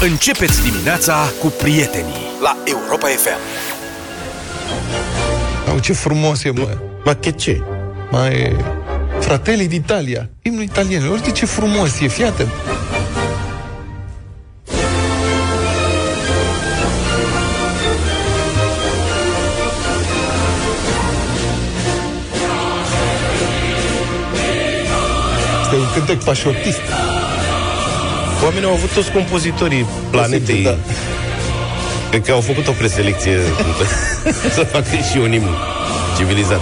Începeți dimineața cu prietenii la Europa FM. Au, ce frumos e, mă! Ma che ce? Ma e... Fratele d'Italia, imnul italienilor. Uite ce frumos e, fiată! Este un cântec pașotist. Oamenii au avut toți compozitorii planetei. Da. Cred că au făcut o preselecție să facă și un imn civilizat.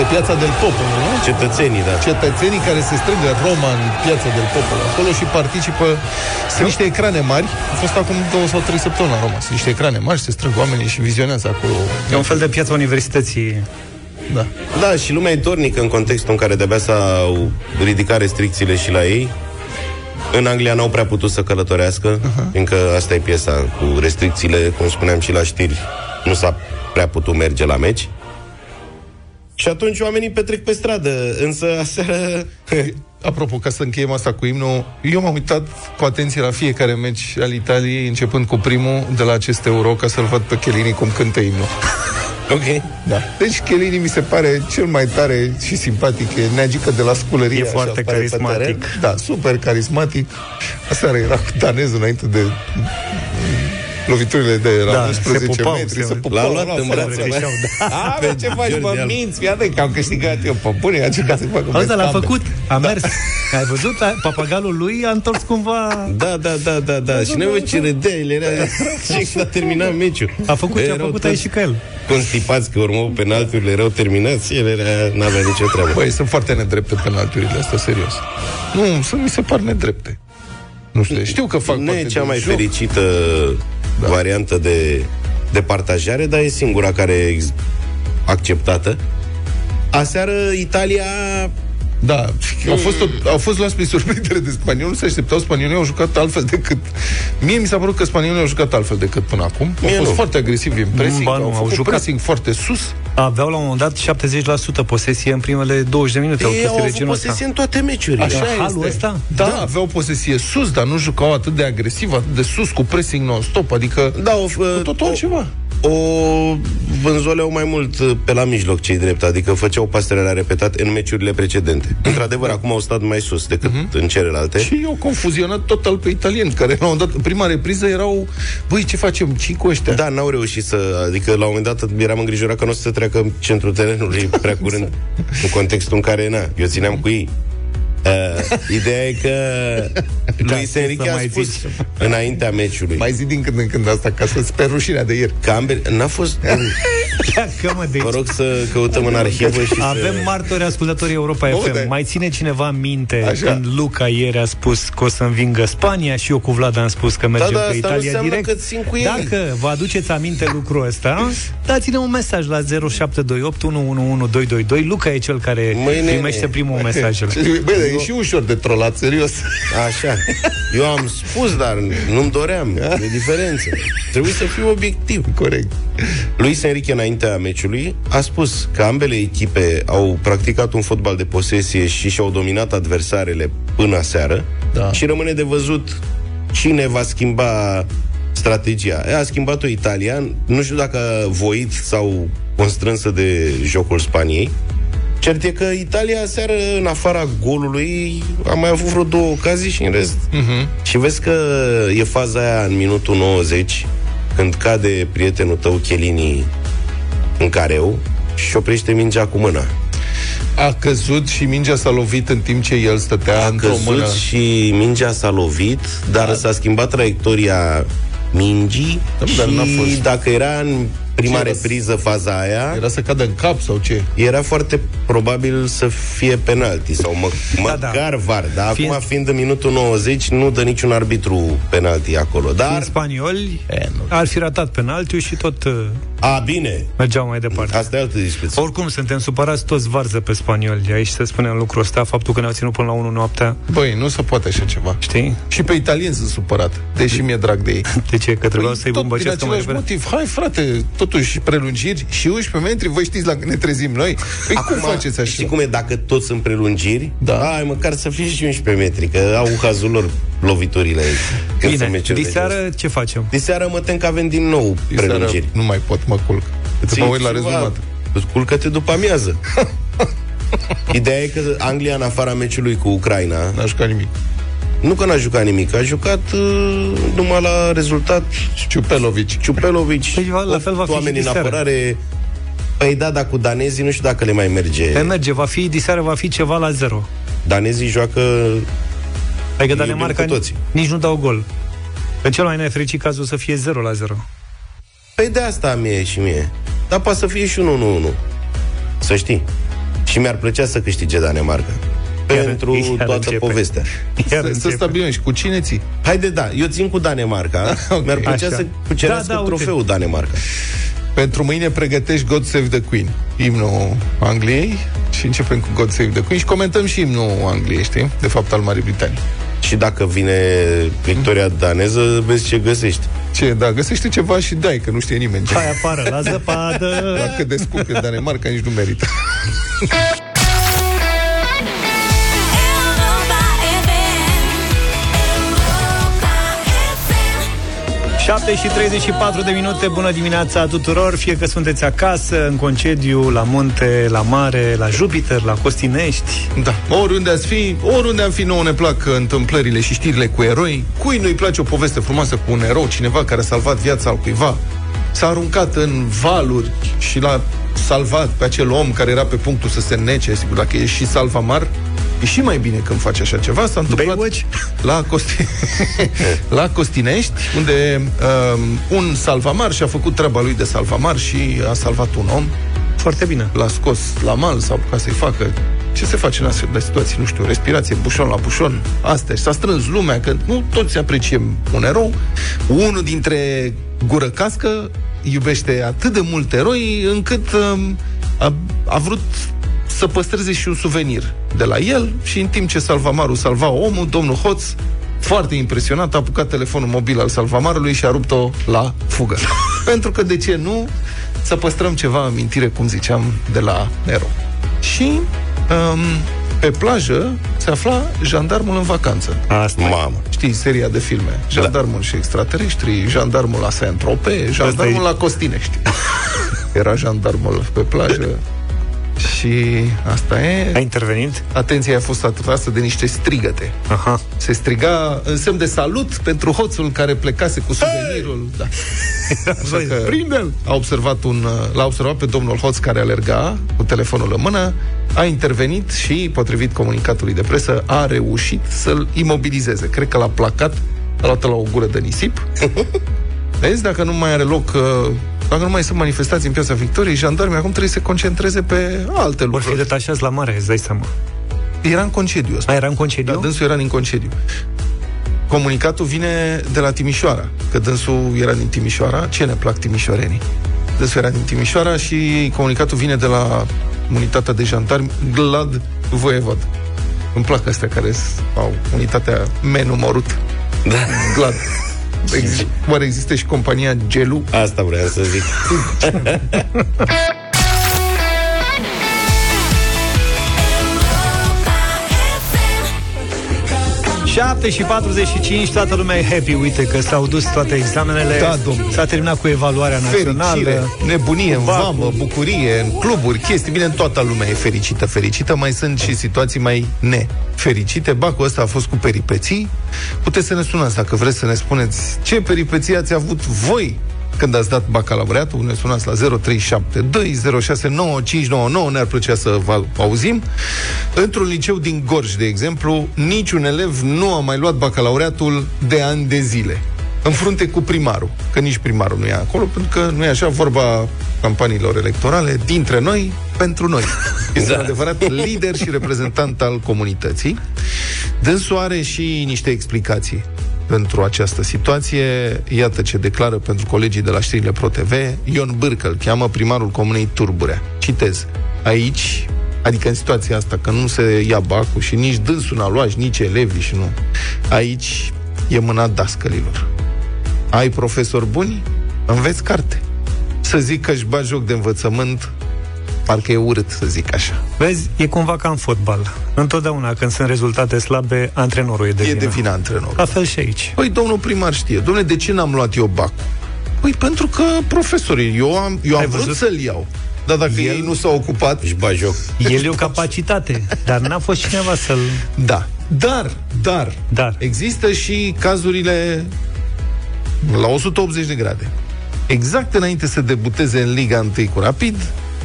Este piața del Popolo, nu? Cetățenii, da. Cetățenii care se strâng de Roma în piața del Popolo. Acolo și participă. Sunt niște ecrane mari. A fost acum 2 sau 3 săptămâni la Roma. Sunt niște ecrane mari, se strâng oamenii și vizionează acolo. E un fel de piața universității. Da. Da, și lumea e dornică în contextul în care de-abia s-au ridicat restricțiile și la ei. În Anglia n-au prea putut să călătorească, fiindcă asta e piesa cu restricțiile, cum spuneam și la știri. Nu s-a prea putut merge la meci. Și atunci oamenii petrec pe stradă, însă aseară... Apropo, ca să încheiem asta cu imnul, eu m-am uitat cu atenție la fiecare meci al Italiei, începând cu primul de la acest Euro, ca să-l văd pe Chiellini cum cântă imnul. Ok, da. Deci Chiellini mi se pare cel mai tare și simpatic, e neagică de la sculărie. E așa, foarte carismatic. Da, super carismatic. Aseară era cu danezul înainte de... loviturile de la 11 metri. Se pupau, l-au luat în brațe. Bă, ce faci, mă, minți? Iată că am câștigat eu, pă, bune, a ce ca să facă. Asta l-a făcut, a mers. Ai văzut? Papagalul lui a întors cumva... Da. Și noi vă ce râdeile era. Și s-a terminat meciul. A făcut ce a făcut, ai și ca el. Constipați că urmau penaltiurile, erau terminați, el n-avea nicio treabă. Băi, sunt foarte nedrepte penaltiurile astea, serios. Nu, mi se par nedrepte. Nu știu, că fac parte din cea mai fericită variantă de partajare, dar e singura care e acceptată. Aseară Italia... Da, au fost luați prin surprindere de spanioli, nu se așteptau, spaniolii au jucat altfel decât... Mie mi s-a părut că spaniolii au jucat altfel decât până acum. Mie au fost foarte agresivi în pressing, au făcut pressing foarte sus. Aveau la un moment dat 70% posesie în primele 20 de minute. Ei au avut posesie în toate meciurile. Așa este. Halul ăsta? Da, aveau posesie sus, dar nu jucau atât de agresiv, atât de sus, cu pressing non-stop, adică... Da, tot altceva. O vânzoleau mai mult pe la mijloc, cei drept, adică făceau pasele repetate în meciurile precedente. Într-adevăr, acum au stat mai sus decât în celelalte. Și au confuzionat total pe italieni, care la un moment dat, prima repriză erau, băi, ce facem, ce cu ăștia? Da, n-au reușit să, adică la un moment dat eram îngrijorat că nu o să se treacă centrul terenului prea curând, în contextul în care, eu țineam cu ei. Ideea e că Luis Enrique a spus înaintea meciului, mai zi din când în când asta, ca să-ți pe rușinea de ieri, că n-a fost. Vă rog să căutăm în arhivă și avem martori ascultătorii Europa FM. Mai ține cineva minte când Luca ieri a spus că o să învingă Spania și eu cu Vlad am spus că mergem pe Italia direct? Dacă vă aduceți aminte lucrul ăsta, dați-ne un mesaj la 0728 111222. Luca e cel care primește primul mesaj. Băi, e și ușor de trolat, serios. Așa. Eu am spus, dar nu-mi doream. E diferență. Trebuie să fiu obiectiv. Corect. Luis Enrique, înaintea meciului, a spus că ambele echipe au practicat un fotbal de posesie și și-au dominat adversarele până seară. Da. Și rămâne de văzut cine va schimba strategia. A schimbat-o Italia. Nu știu dacă voit sau constrânsă de jocul Spaniei. Cert e că Italia seară, în afara golului, a mai avut vreo 2 ocazii și în rest. Și vezi că e faza aia în minutul 90, când cade prietenul tău Chiellini în careu și oprește mingea cu mâna. A căzut și mingea s-a lovit în timp ce el stătea într-o mână. A căzut și mingea s-a lovit, dar s-a schimbat traiectoria mingii. Și dacă era în prima repriză faza aia... Era să cadă în cap sau ce? Era foarte probabil să fie penalti sau măcar VAR. Dar acum, fiind în minutul 90, nu dă niciun arbitru penalti acolo. Dar în spanioli ar fi ratat penaltiul și tot... bine! Mergeau mai departe. Asta e altă discuție. Oricum, suntem supărați toți varză pe spanioli. Aici se spune lucrul ăsta, faptul că ne-au ținut până la 1 noaptea. Băi, nu se poate așa ceva. Știi? Și pe italieni sunt supărat, deși mi-e drag de ei. De ce? Că trebuiau să-i bumbăcească mai repede. Tot din același motiv. Hai, frate, totuși prelungiri și 11 metri, voi știți la ne trezim noi. Păi acum cum faceți așa? Știi cum e, dacă toți sunt prelungiri, da, ai măcar să fie și 11 metri, că au hazul lor loviturile aici. Bine, diseară ce facem? Diseară mă tem că avem din nou prelungiri. Nu mai pot, mă culc. Îți mă uit la rezumat. Culcă-te după amiază. Ideea e că Anglia, în afara meciului cu Ucraina, n-a jucat nimic. Nu că n-a jucat nimic, a jucat numai la rezultat. Ciupelovici. Păi, la fel va fi oamenii în apărare. Păi da, dar cu danezii nu știu dacă le mai merge. Pe merge, va fi diseară, va fi ceva la 0. Danezii joacă. Adică Danemarca nici nu dau gol. În cel mai nefericit cazul să fie 0-0. Păi de asta mie și mie. Dar poate să fie și 1-1. Să știi. Și mi-ar plăcea să câștige Danemarca. Pentru toată povestea. Să stabilim și cu cine ții? Haide, da, eu țin cu Danemarca. Okay. Mi-ar plăcea așa să cucerească trofeul Danemarca. Pentru mâine pregătești God Save the Queen, imnul Angliei, și începem cu God Save the Queen și comentăm și imnul Angliei, știi? De fapt al Marii Britanii. Și dacă vine victoria daneză, vezi ce găsești. Ce, da, găsește ceva și dai, că nu știe nimeni. Hai apară la zăpadă. Dacă descurcă Danemarca, nici nu merită. 7:34, bună dimineața tuturor, fie că sunteți acasă, în concediu, la munte, la mare, la Jupiter, la Costinești. Da, oriunde ați fi, oriunde am fi, nouă ne plac întâmplările și știrile cu eroi. Cui nu-i place o poveste frumoasă cu un erou, cineva care a salvat viața al cuiva, s-a aruncat în valuri și l-a salvat pe acel om care era pe punctul să se nece, sigur, dacă e și salvamar. E și mai bine când faci așa ceva. S-a întâmplat la Costinești, unde un salvamar și-a făcut treaba lui de salvamar și a salvat un om. Foarte bine. L-a scos la mal, s-a apucat să-i facă. Ce se face în astfel de situații? Nu știu, respirație, bușon la bușon. Asta și s-a strâns lumea, că nu toți apreciem un erou. Unul dintre gură cască iubește atât de mult eroi încât a vrut să păstreze și un suvenir de la el și în timp ce salvamarul salva omul, domnul hoț, foarte impresionat, a apucat telefonul mobil al salvamarului și a rupt-o la fugă. Pentru că, de ce nu, să păstrăm ceva amintire, cum ziceam, de la erou. Și pe plajă se afla jandarmul în vacanță. Asta, mamă. Știi, seria de filme. Jandarmul și extraterestri, jandarmul la Saint-Tropez, jandarmul la Costinești. Era jandarmul pe plajă. Și asta e. A intervenit? Atenția a fost atrasă de niște strigăte. Aha. Se striga în semn de salut pentru hoțul care plecase cu suvenirul. Da. Prinde-l! L-a observat pe domnul hoț care alerga cu telefonul în mână, a intervenit și, potrivit comunicatului de presă, a reușit să-l imobilizeze. Cred că l-a placat, l-a luat la o gură de nisip. Vezi, dacă nu mai are loc, dacă nu mai sunt manifestații în Piața Victoriei, jandarmii acum trebuie să se concentreze pe alte lucruri. Vor fi detașați la mare, îți dai seama. Era în concediu ăsta. Era în concediu? Da, dânsul era în concediu. Comunicatul vine de la Timișoara, că dânsul era din Timișoara. Ce ne plac timișorenii? Dânsul era din Timișoara și comunicatul vine de la unitatea de jandarmi Glad Voievod. Îmi plac astea care au unitatea menumorut. Da. Glad. Oare există și compania Gelu? Asta vreau să zic. 7:45, toată lumea e happy. Uite că s-au dus toate examenele. Da, domnule. S-a terminat cu evaluarea națională. Fericire, nebunie în vamă, bucurie în cluburi, chestii. Bine, toată lumea e fericită. Mai sunt și situații mai nefericite. Bacul ăsta a fost cu peripeții. Puteți să ne sunați dacă vreți să ne spuneți ce peripeții ați avut voi când ați dat bacalaureatul. Ne sunați la 0372069599. Ne-ar plăcea să vă auzim. Într-un liceu din Gorj, de exemplu, niciun elev nu a mai luat bacalaureatul de ani de zile, în frunte cu primarul, că nici primarul nu e acolo, pentru că nu e așa vorba campaniilor electorale, dintre noi, pentru noi. Este un adevărat lider și reprezentant al comunității. Dânsul are și niște explicații pentru această situație. Iată ce declară pentru colegii de la știrile Pro TV. Ion Bârcăl cheamă primarul comunei Turburea. Citez. Aici, adică în situația asta, că nu se ia bacul și nici dânsul n-a luat, nici elevii și nu. Aici e mâna dascălilor. Ai profesori buni? Înveți carte. să zic că își bat joc de învățământ, parcă e urât să zic așa. Vezi, e cumva ca în fotbal. Întotdeauna când sunt rezultate slabe, antrenorul e de vină. E de vină antrenorul. La fel și aici. Păi domnul primar știe. Dom'le, de ce n-am luat eu bacul? Păi pentru că profesorii, eu am vrut să-l iau. Dar dacă ei nu s-au ocupat, își bat joc. El e o capacitate, dar n-a fost cineva să-l... Da. Dar există și cazurile la 180 de grade. Exact înainte să debuteze în Liga 1 cu Rapid,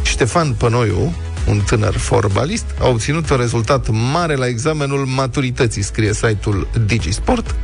Ștefan Pănoiu, un tânăr fotbalist, a obținut un rezultat mare la examenul maturității, scrie site-ul DigiSport.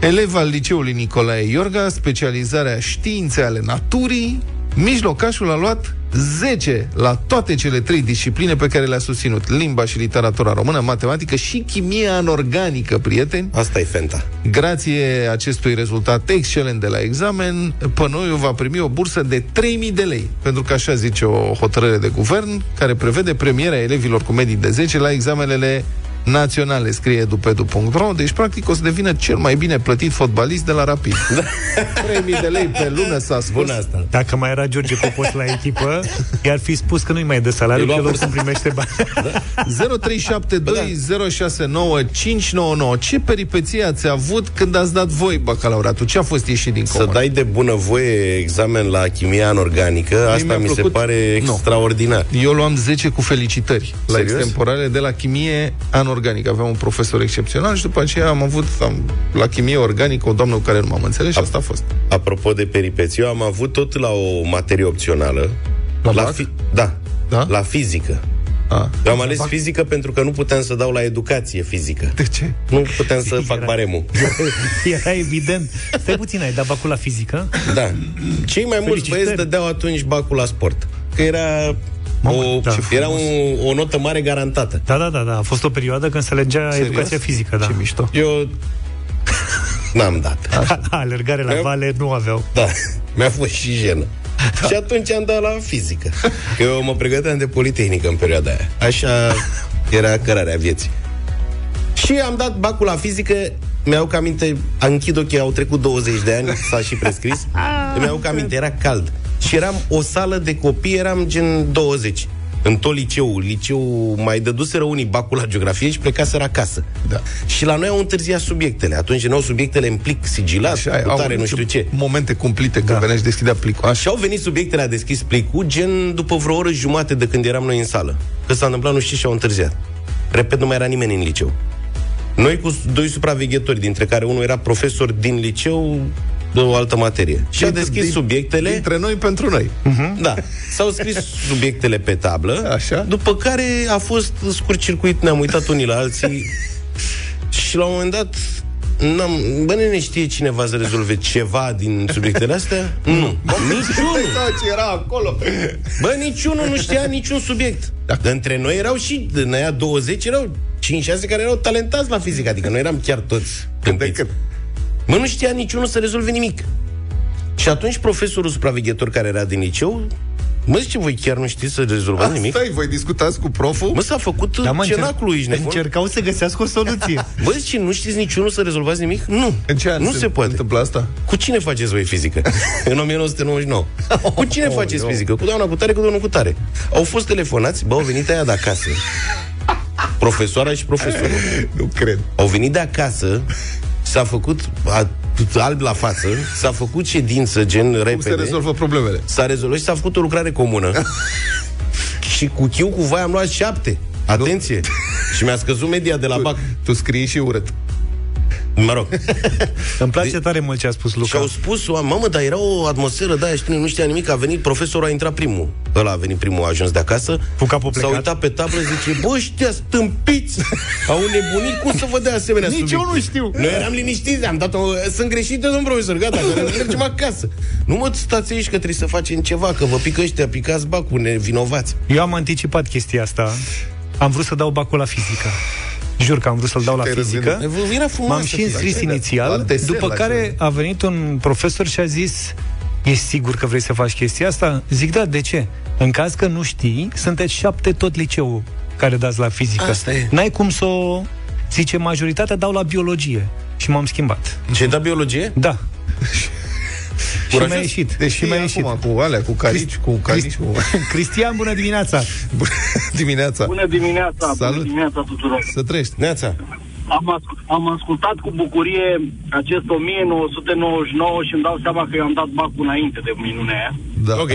Elev al liceului Nicolae Iorga, specializarea științe ale naturii, mijlocașul a luat 10 la toate cele 3 discipline pe care le-a susținut: limba și literatura română, matematică și chimie anorganică, prieteni. Asta e fenta. Grație acestui rezultat excelent de la examen, Pănoiu va primi o bursă de 3.000 de lei, pentru că așa zice o hotărâre de guvern care prevede premierea elevilor cu medii de 10 la examenele naționale, scrie edupedu.ro. Deci practic o să devină cel mai bine plătit fotbalist de la Rapid. 3.000 de lei pe lună s-a spus asta. Dacă mai era George Popos la echipă, i-ar fi spus că nu-i mai dă salariul, că lor să primește bani. 0372069599. Ce peripeție ați avut când ați dat voi bacalaureatul? Ce a fost ieșit din comod? Să dai de bunăvoie examen la chimia anorganică, asta mi se pare extraordinar. Eu luam 10 cu felicitări. Serios? La extemporale de la chimie anorganică. Organic. Aveam un profesor excepțional și după aceea am avut la chimie organică o doamnă cu care nu m-am înțeles și asta a fost. Apropo de peripeții, eu am avut tot la o materie opțională. La fizică. Eu am ales fizică pentru că nu puteam să dau la educație fizică. De ce? Nu puteam să fac baremul. Era evident. Stai puțin, ai dat bacul la fizică? Da. Cei mai mulți băieți dădeau atunci bacul la sport. Că era... Era o notă mare garantată. Da, a fost o perioadă când se legea educația fizică, da. Ce mișto. Eu n-am dat. Alergare la vale nu aveau. Da, mi-a fost și jenă. Da. Și atunci am dat la fizică. Eu mă pregăteam de politehnică în perioada aia. Așa era cărarea vieții. Și am dat bacul la fizică. Mi-au că aminte, închid ochii, au trecut 20 de ani, s-a și prescris. Mi-au că aminte, era cald. Și eram o sală de copii, eram gen 20. În tot liceul mai dăduseră unii bacul la geografie și plecaseră acasă. Da. Și la noi au întârziat subiectele. Atunci erau subiectele în plic sigilat, putare, nu știu ce. Momente cumplite când veneai și deschidea plicul. Și au venit subiectele, a deschis plicul, gen după vreo oră jumate de când eram noi în sală. Că s-a întâmplat, nu știu, și au întârziat. Repet, nu mai era nimeni în liceu. Noi cu doi supraveghetori, dintre care unul era profesor din liceu, de o altă materie. Și a deschis subiectele... Dintre noi, pentru noi. Uh-huh. Da. S-au scris subiectele pe tablă, așa. După care a fost scurt-circuit, ne-am uitat unii la alții și la un moment dat... Bă, ne știe cineva să rezolve ceva din subiectele astea? Nu. Bă, niciunul. Bă, niciunul nu știa niciun subiect. Dacă între noi erau și în aia 20, erau 5-6 care erau talentați la fizică. Adică noi eram chiar toți câmpiți. Mă, nu știa niciunul să rezolve nimic. Și atunci profesorul supraveghetor care era din liceu, mă, zice, voi chiar nu știți să rezolvați nimic? Asta-i, voi discutați cu proful? Mă, s-a făcut cenaclu aici. Încercau să găsească o soluție. Bă, zice, nu știți niciunul să rezolvați nimic? Nu, nu se poate. Întâmplă asta? Cu cine faceți voi fizică? În 1999. Cu cine faceți fizică? Cu doamna cu tare, cu domnul cu tare. Au fost telefonați, bă, au venit aia de acasă. Profesoara și profesorul. Nu cred. Au venit de acasă. S-a făcut alb la față, s-a făcut ședință, gen repede. Cum se rezolvă problemele? S-a rezolvat și s-a făcut o lucrare comună. Și cu chiu cu vai am luat 7. Atenție! Și mi-a scăzut media de la bac. Tu scrii și urât. Mă rog. Îmi place tare mult ce a spus Luca. Și au spus, mamă, dar era o atmosferă de aia, știi, nu știa nimic, a venit profesorul, a intrat primul. Ăla a venit primul, a ajuns de acasă, s-a uitat pe tablă, zice, bă, ăștia stâmpiți, au nebunit, cum să vă dea asemenea subiecte? Nici eu nu știu. Noi eram liniștiți, am dat-o, sunt greșite, domn profesor, gata, mergem acasă. Nu mă, stați aici că trebuie să facem ceva, că vă pică ăștia, picați bacul, nevinovați. Eu am anticipat chestia asta, am vrut să dau bacul la fizică. Jur că am vrut să-l dau la fizică. M-am și înscris inițial, după care a venit un profesor și a zis: ești sigur că vrei să faci chestia asta? Zic, da, de ce? În caz că nu știi, sunteți 7 tot liceul care dați la fizică. Asta e. N-ai cum să o... Zice, majoritatea dau la biologie. Și m-am schimbat. Ce, da biologie? Da. Curajos. Și mi-a ieșit. Deși mi-a ieșit. Acum, cu alea, cu carici, cu carici. Cristian, bună dimineața! Bună dimineața! Bună dimineața! Salut! Bună dimineața tuturor! Să trăiești! Neața! Am ascultat cu bucurie acest 1999 și îmi dau seama că eu am dat bacul înainte de minunea aia. Da. Ok.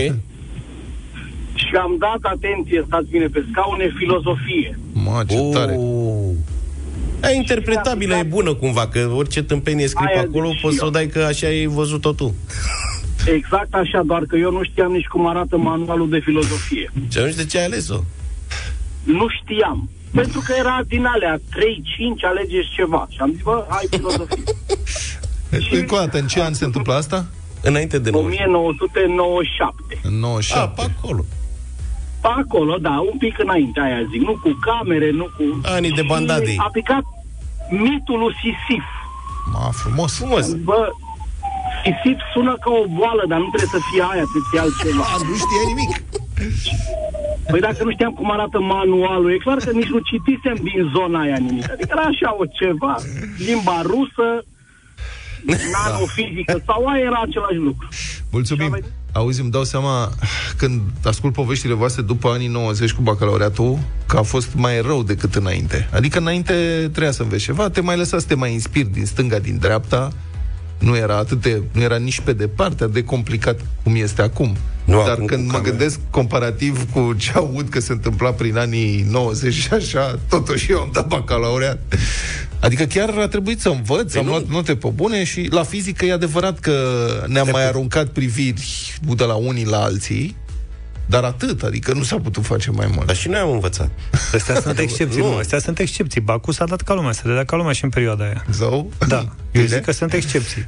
Și am dat, atenție, stați bine pe scaune, filozofie. Mă, ce tare! E interpretabilă, e bună cumva, că orice tâmpenie scrie acolo, poți să o dai că așa ai văzut-o tu. Exact așa, doar că eu nu știam nici cum arată manualul de filozofie. Și atunci de ce ai ales-o? Nu știam. Pentru că era din alea 3-5, alegeți ceva. Și am zis, bă, hai filozofie. Încă în ce an se întâmplă asta? Înainte de 1997. În 97. A, pe acolo. Pe acolo, da, un pic înainte, aia zic. Nu cu camere, nu cu... Anii de bandadei. A picat mitul lui Sisif. Ma, frumos, frumos. Bă, Sisif sună ca o boală, dar nu trebuie să fie aia, trebuie să fie altceva. Nu știa nimic. Păi dacă nu știam cum arată manualul, e clar că nici nu citisem din zona aia nimic. Adică era așa o ceva, limba rusă, nanofizică, sau aia era același lucru. Mulțumim. Auzi, îmi dau seama, când ascult poveștile voastre după anii 90 cu bacalaureatul, că a fost mai rău decât înainte. Adică înainte trebuia să înveți ceva, te mai lăsa să te mai inspiri din stânga, din dreapta. Nu era atât de, nu era nici pe departe de complicat cum este acum. Nu, dar când mă gândesc comparativ cu ce aud că se întâmpla prin anii 90 și așa, totuși eu am dat bacalaureat. Adică chiar a trebuit să învăț, am luat note pe bune și la fizică e adevărat că ne-am mai aruncat priviri de la unii la alții, dar atât, adică nu s-a putut face mai mult. Dar și noi am învățat. Astea sunt excepții. Nu, astea sunt excepții. Bacu s-a dat ca lumea, s-a dat ca lumea și în perioada aia. Zău? Da. Eu zic că sunt excepții.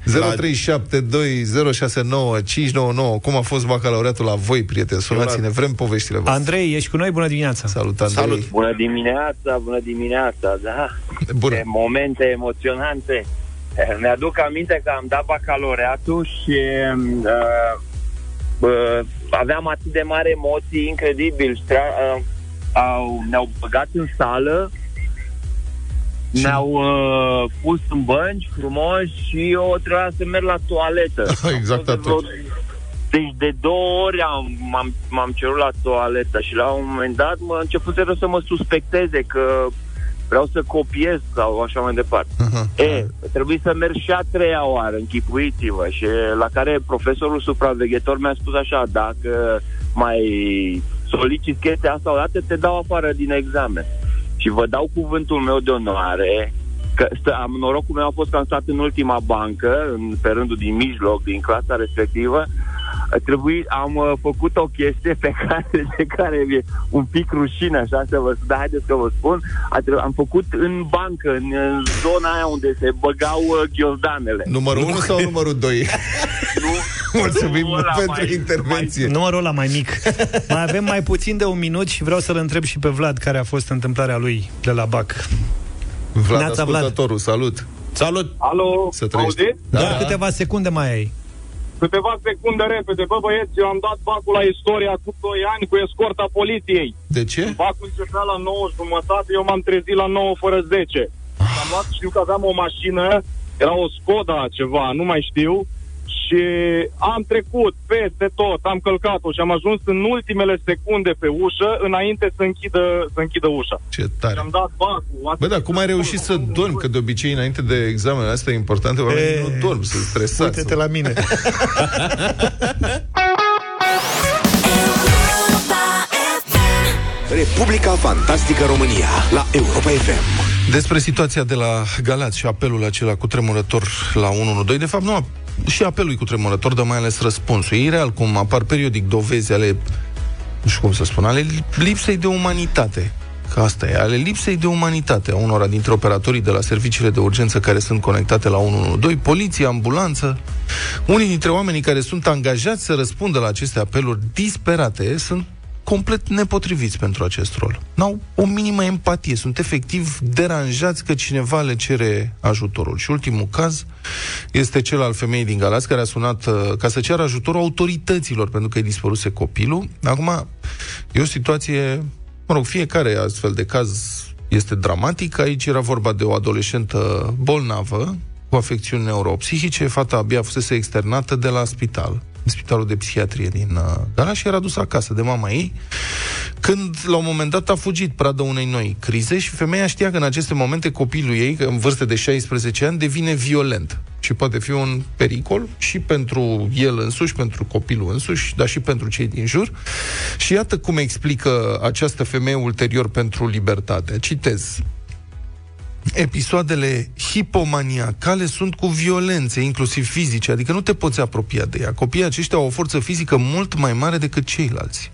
0372069599. Cum a fost bacalaureatul la voi, prieteni? Sunați-ne, vrem poveștile voastre. Andrei, ești cu noi? Bună dimineața. Salut, Andrei. Salut. Bună dimineața, bună dimineața, da. Bună. Momente emoționante. Mi-aduc aminte că am dat bacalaureatul și aveam atât de mari emoții, incredibil. Ne-au băgat în sală, ne-au pus în bănci frumos și eu trebuia să merg la toaletă. Exact atunci. Deci de două ori m-am cerut la toaletă și la un moment dat mă începuseră să mă suspecteze că vreau să copiez sau așa mai departe. Trebuie să merg și a treia oară, închipuiți-vă. Și la care profesorul supraveghetor mi-a spus așa: dacă mai solicit chestia asta o dată, te dau afară din examen. Și vă dau cuvântul meu de onoare că norocul meu a fost că am stat în ultima bancă, pe rândul din mijloc, din clasa respectivă. Am făcut o chestie pe care mi-e un pic rușine, așa să vă spun, dar haideți că vă spun. Am făcut în bancă, în zona aia unde se băgau ghiozdanele. Numărul 1 sau numărul 2? Nu. Mulțumim pentru intervenție. Numărul ăla mai mic. Mai avem mai puțin de un minut și vreau să-l întreb și pe Vlad care a fost întâmplarea lui de la BAC. Vlad, neața, ascultătorul, Vlad. Salut. Salut. Alo, auziți? Da, câteva secunde mai ai. Câteva secunde repede. Bă, băieți, eu am dat bacul la istoria cu 2 ani cu escorta poliției. De ce? Bacul începea la 9:30, eu m-am trezit la 9:10. Am luat, știu că aveam o mașină, era o Skoda ceva, nu mai știu, și am trecut peste tot, am călcat-o și am ajuns în ultimele secunde pe ușă, înainte să închidă ușa. Ce tare. Și am dat bacul. Bă, dar cum ai reușit să dormi? Că de obicei, înainte de examenul ăsta e important, oamenii nu dorm, sunt stresați. Uite-te la mine. Republica Fantastică România la Europa FM. Despre situația de la Galați și apelul acela cutremurător la 112, de fapt nu, și apelul cutremurător, dar mai ales răspunsul. E real cum apar periodic dovezi ale, nu știu cum să spun, ale lipsei de umanitate. Că asta e, ale lipsei de umanitate a unora dintre operatorii de la serviciile de urgență care sunt conectate la 112, poliție, ambulanță. Unii dintre oamenii care sunt angajați să răspundă la aceste apeluri disperate sunt complet nepotriviți pentru acest rol. N-au o minimă empatie, sunt efectiv deranjați că cineva le cere ajutorul. Și ultimul caz este cel al femeii din Galați, care a sunat ca să ceară ajutorul autorităților, pentru că îi dispăruse copilul. Acum, e o situație, mă rog, fiecare astfel de caz este dramatic. Aici era vorba de o adolescentă bolnavă, cu afecțiuni neuropsihice. Fata abia fusese externată de la spital, spitalul de psihiatrie din Gala, și era dus acasă de mama ei, când la un moment dat a fugit pradă unei noi crize și femeia știa că în aceste momente copilul ei, în vârstă de 16 ani, devine violent și poate fi un pericol și pentru el însuși, pentru copilul însuși, dar și pentru cei din jur. Și iată cum explică această femeie ulterior pentru Libertate. Citez. Episoadele hipomaniacale sunt cu violențe, inclusiv fizice, adică nu te poți apropia de ea. Copiii aceștia au o forță fizică mult mai mare decât ceilalți.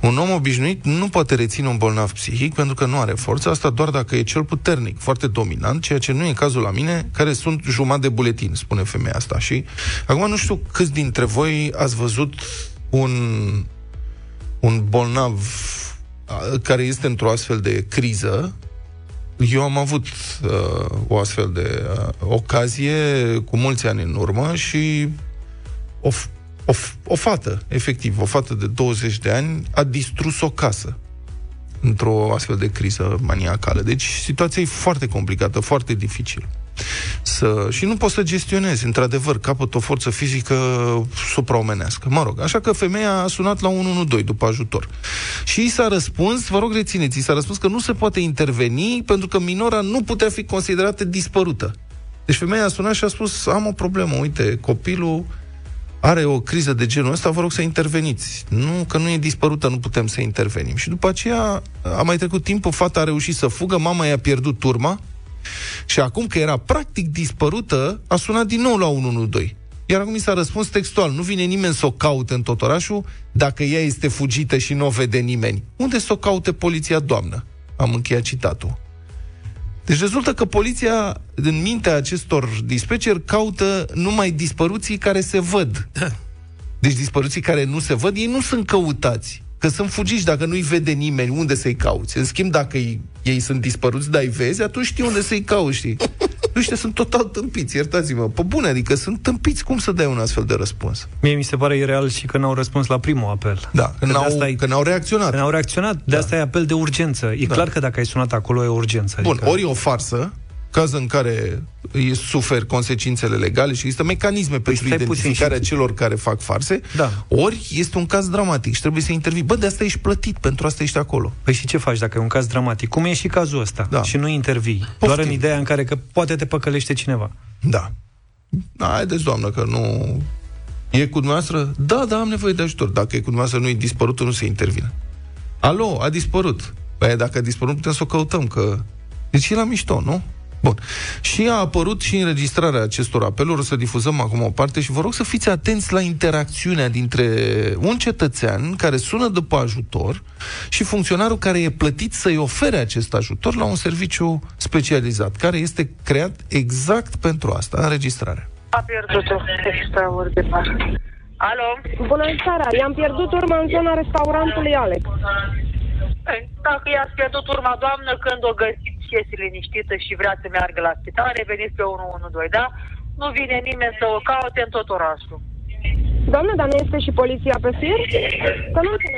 Un om obișnuit nu poate reține un bolnav psihic pentru că nu are forță, asta doar dacă e cel puternic, foarte dominant, ceea ce nu e cazul la mine, care sunt jumătate de buletin, spune femeia asta. Și acum nu știu câți dintre voi ați văzut un bolnav care este într-o astfel de criză. Eu am avut o astfel de ocazie cu mulți ani în urmă și o fată, efectiv, o fată de 20 de ani a distrus o casă într-o astfel de criză maniacală. Deci situația e foarte complicată, foarte dificil. Și nu poți să gestionezi, într-adevăr, capăt o forță fizică supraomenească. Mă rog, așa că femeia a sunat la 112 după ajutor. Și i s-a răspuns, vă rog rețineți, i s-a răspuns că nu se poate interveni pentru că minora nu putea fi considerată dispărută. Deci femeia a sunat și a spus, am o problemă, uite, copilul are o criză de genul ăsta, vă rog să interveniți. Nu, că nu e dispărută, nu putem să intervenim. Și după aceea a mai trecut timpul, fata a reușit să fugă, mama i-a pierdut urma. Și acum că era practic dispărută, a sunat din nou la 112. Iar acum mi s-a răspuns textual, nu vine nimeni să o caute în tot orașul, dacă ea este fugită și nu o vede nimeni. Unde să o caute poliția, doamnă? Am încheiat citatul. Deci rezultă că poliția, în mintea acestor dispeceri, caută numai dispăruții care se văd. Deci dispăruții care nu se văd, ei nu sunt căutați, că sunt fugiți, dacă nu-i vede nimeni, unde să-i cauți? În schimb, dacă ei sunt dispăruți, dar îi vezi, atunci știi unde să-i cauți, știi? Nu știu, sunt total tâmpiți, iertați-mă. Pă bune, adică sunt tâmpiți, cum să dai un astfel de răspuns? Mie mi se pare ireal și că n-au răspuns la primul apel. Da, că n-au reacționat. N-au reacționat, de asta e apel de urgență. E clar că dacă ai sunat acolo, e urgență. Bun, adică ori e o farsă, caz în care suferi consecințele legale și există mecanisme pentru identificarea celor care fac farse, ori este un caz dramatic și trebuie să intervii. Bă, de asta ești plătit, pentru asta ești acolo. Păi și ce faci dacă e un caz dramatic? Cum e și cazul ăsta? Da. Și nu intervii. Poftim. Doar în ideea în care că poate te păcălește cineva. Da. Haideți, doamnă, că nu e cu dumneavoastră? Da, am nevoie de ajutor. Dacă e cu dumneavoastră, nu e dispărut, nu se intervine. Alo, a dispărut. Păi dacă a dispărut, putem să o căutăm, că deci e la mișto, nu? Bun. Și a apărut și înregistrarea acestor apeluri, o să difuzăm acum o parte și vă rog să fiți atenți la interacțiunea dintre un cetățean care sună după ajutor și funcționarul care e plătit să-i ofere acest ajutor la un serviciu specializat, care este creat exact pentru asta, înregistrarea. A pierdut-o, extraordinar. Alo? Bună seara, i-am pierdut urma în zona restaurantului Alex. Dacă i-ați pierdut urma, doamnă, când o găsiți, este liniștită și vrea să meargă la spital, reveniți pe 112, da? Nu vine nimeni să o caute în tot orașul. Doamne, dar nu este și poliția pe fir?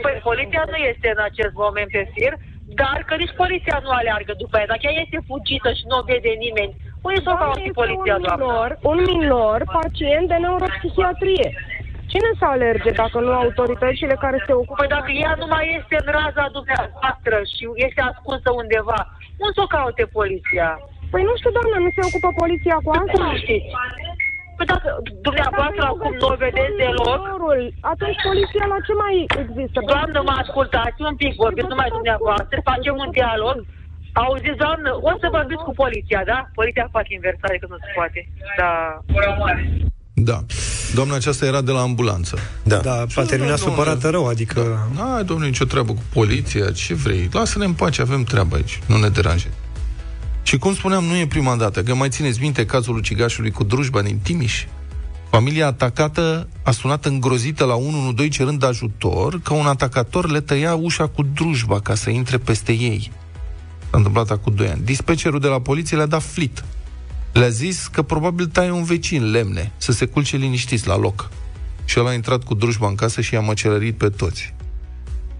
Păi poliția nu este în acest moment pe fir, dar că nici poliția nu aleargă după ea. Dacă ea este fugită și nu o vede nimeni, unde să o caute poliția, doamnă? Un minor pacient de neuropsihiatrie. Cine să alerge dacă nu autoritățile care se ocupă? Păi dacă ea nu mai este în raza dumneavoastră și este ascunsă undeva, unde să o caute poliția? Păi nu știu, doamnă, nu se ocupă poliția cu asta? Nu știți. Păi dacă dumneavoastră acum nu o vedeți deloc, atunci poliția la ce mai există? Doamnă, mă ascultați un pic, vorbiți numai dumneavoastră, facem un dialog. Auziți, doamnă, o să vorbiți cu poliția, da? Poliția face inversare că nu se poate. Da. Da. Doamna aceasta era de la ambulanță. Da, a terminat supărată rău, adică... Da, domnule, nicio treabă cu poliția, ce vrei? Lasă-ne în pace, avem treabă aici, nu ne deranjezi. Și cum spuneam, nu e prima dată, că mai țineți minte cazul ucigașului cu drujba din Timiș? Familia atacată a sunat îngrozită la 112 cerând ajutor că un atacator le tăia ușa cu drujba ca să intre peste ei. S-a întâmplat acum 2 ani. Dispecerul de la poliție le-a dat flit. Le-a zis că probabil taie un vecin lemne, să se culce liniștiți la loc. Și el a intrat cu drujba în casă și i-a măcelărit pe toți.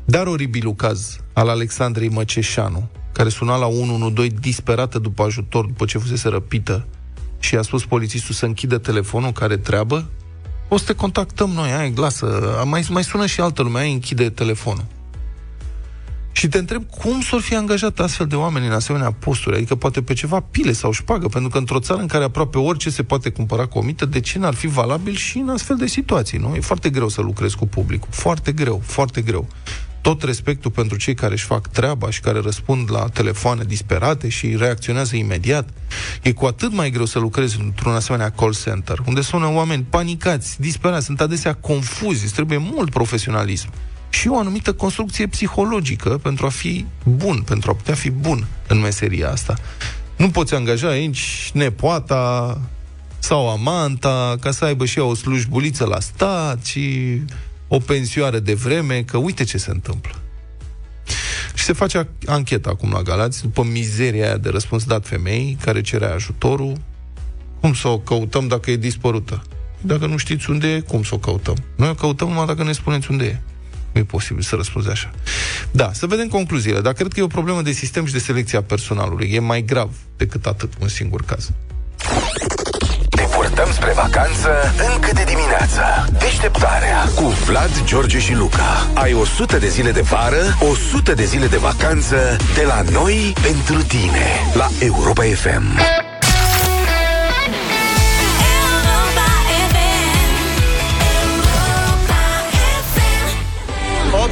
Dar oribilul caz al Alexandrei Măceșanu, care suna la 112 disperată după ajutor, după ce fusese răpită și i-a spus polițistul să închidă telefonul, care treabă, o să te contactăm noi, hai, lasă, mai sună și altă lume, hai, închide telefonul. Și te întreb cum s-or fi angajat astfel de oameni în asemenea posturi, adică poate pe ceva pile sau șpagă, pentru că într-o țară în care aproape orice se poate cumpăra cu o mită, de ce n-ar fi valabil și în astfel de situații, nu? E foarte greu să lucrezi cu publicul, foarte greu, foarte greu. Tot respectul pentru cei care își fac treaba și care răspund la telefoane disperate și reacționează imediat. E cu atât mai greu să lucrezi într-un asemenea call center, unde sună oameni panicați, disperați, sunt adesea confuzi, îți trebuie mult profesionalism și o anumită construcție psihologică pentru a fi bun, pentru a putea fi bun în meseria asta. Nu poți angaja aici nepoata sau amanta ca să aibă și ea o slujbuliță la stat și o pensioară de vreme, că uite ce se întâmplă. Și se face anchetă acum la Galați, după mizeria aia de răspuns dat femeii care cerea ajutorul. Cum să o căutăm dacă e dispărută? Dacă nu știți unde e, cum să o căutăm? Noi o căutăm numai dacă ne spuneți unde e. Nu e posibil să răspunzi așa. Da, să vedem concluziile, dar cred că e o problemă de sistem și de selecție a personalului. E mai grav decât atât un singur caz. Ne purtăm spre vacanță încă de dimineață. Deșteptarea cu Vlad, George și Luca. Ai 100 de zile de vară, 100 de zile de vacanță de la noi pentru tine la Europa FM.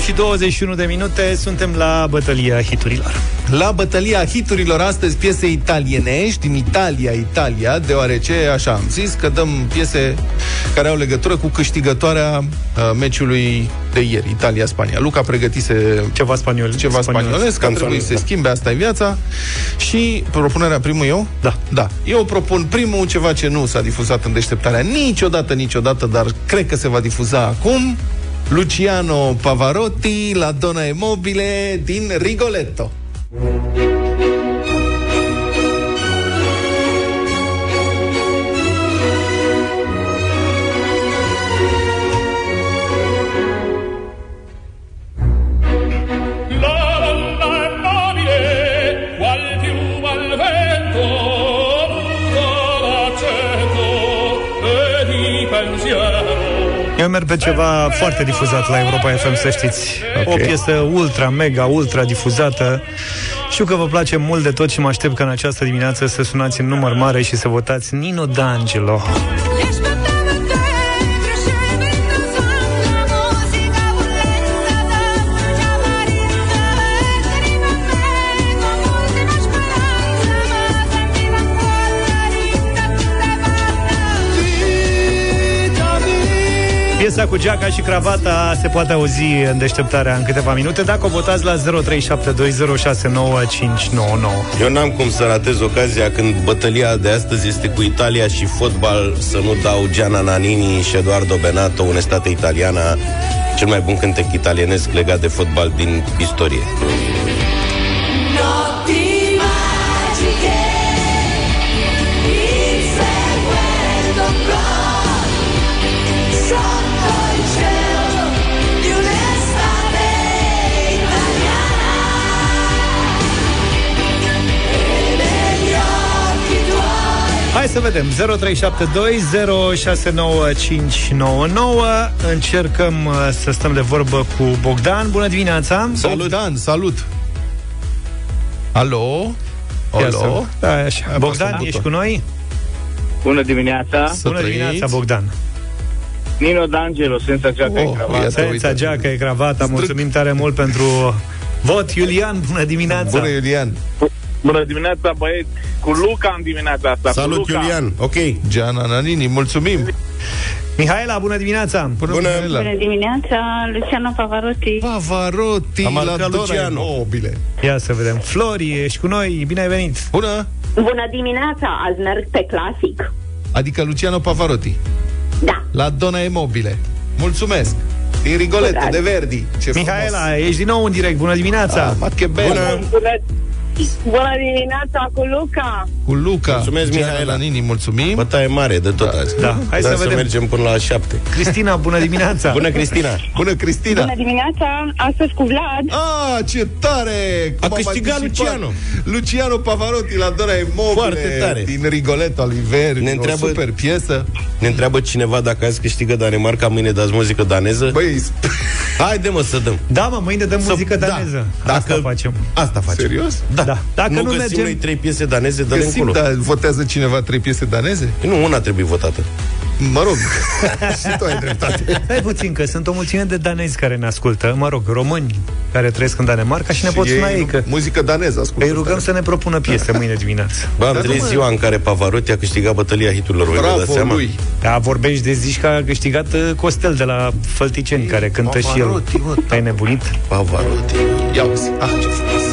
Și 21 de minute, suntem la bătălia hiturilor. La bătălia hiturilor astăzi piese italienești din Italia, deoarece așa am zis că dăm piese care au legătură cu câștigătoarea meciului de ieri, Italia-Spania. Luca pregătise ceva spaniolesc, că trebuie să se schimbe, asta e viața. Și propunerea primul eu? Da. Eu propun primul ceva ce nu s-a difuzat în deșteptarea niciodată, dar cred că se va difuza acum. Luciano Pavarotti, La Donna e Mobile din Rigoletto. Eu merg pe ceva foarte difuzat la Europa FM, să știți. Okay. O piesă ultra, mega, ultra difuzată. Știu că vă place mult de tot și mă aștept ca în această dimineață să sunați în număr mare și să votați Nino D'Angelo. Piesa cu geaca și cravata se poate auzi în deșteptarea în câteva minute, dacă o votați la 0372069599. Eu n-am cum să ratez ocazia când bătălia de astăzi este cu Italia și fotbal, să nu dau Gianna Nannini și Edoardo Bennato, Un'estate italiana, cel mai bun cântec italienesc legat de fotbal din istorie. Hai să vedem, 0372069599. Încercăm să stăm de vorbă cu Bogdan. Bună dimineața! Salut, Bogdan, salut! Alo? Da, așa. Bogdan, ești cu noi? Bună dimineața! Bună dimineața, Bogdan! Nino D'Angelo, Senza Geaca e Cravata. Senza Geaca e Cravata, mulțumim tare mult pentru vot. Iulian, bună dimineața! Bună, Iulian! Bună dimineața, băieți, cu Luca în dimineața asta. Salut, Iulian, ok, Gianna Nannini, mulțumim. Mihaela, bună dimineața. Bună dimineața, Luciano Pavarotti. Am arătat Luciano Mobile. Ia să vedem, Flori, ești cu noi, bine ai venit. Bună dimineața, azi merg pe clasic. Adică Luciano Pavarotti. Da. La Donna e Mobile, mulțumesc. Din Rigoletto, de Verdi. Ce Mihaela, frumos. Ești din nou în direct, bună dimineața. Bună. Bună dimineața cu Luca. Cu Luca. Mulțumesc, Mihai la Nini, mulțumim. Bătaie mare de tot azi. Da. Hai să vedem. Să mergem până la 7. Cristina, bună dimineața. Bună, Cristina. Bună, Cristina. Bună dimineața. Astăzi cu Vlad. Ah, ce tare. A câștigat Luciano Pavarotti la Dona e mobile din Rigoletto Oliver. Ne întreabă, super piesă. Ne întreabă cineva dacă azi câștigă Danemarca, mâine dați muzică daneză. Băi, haide mă să dăm. Da, mă, mâine dăm muzică daneză. Da. Asta facem. Asta facem. Serios? Da. Da. Dacă nu găsim mergem... noi 3 piese daneze, dă-le încolo. Da, votează cineva 3 piese daneze? Nu, una trebuie votată. Mă rog, și tu ai dreptate. Stai puțin, că sunt o mulțime de danezi care ne ascultă, mă rog, români care trăiesc în Danemarca și ne pot suna ei că... muzică daneză ascultă. Îi rugăm să ne propună piese mâine dimineață. Bă, am trăit ziua în care Pavarotti a câștigat bătălia hiturilor. Bravo lui! Da, vorbești de zici că a câștigat Costel de la Fălticeni, care cântă și el. Ai nebunit? Pavarotti. Ia uzi, ah, ce frumos!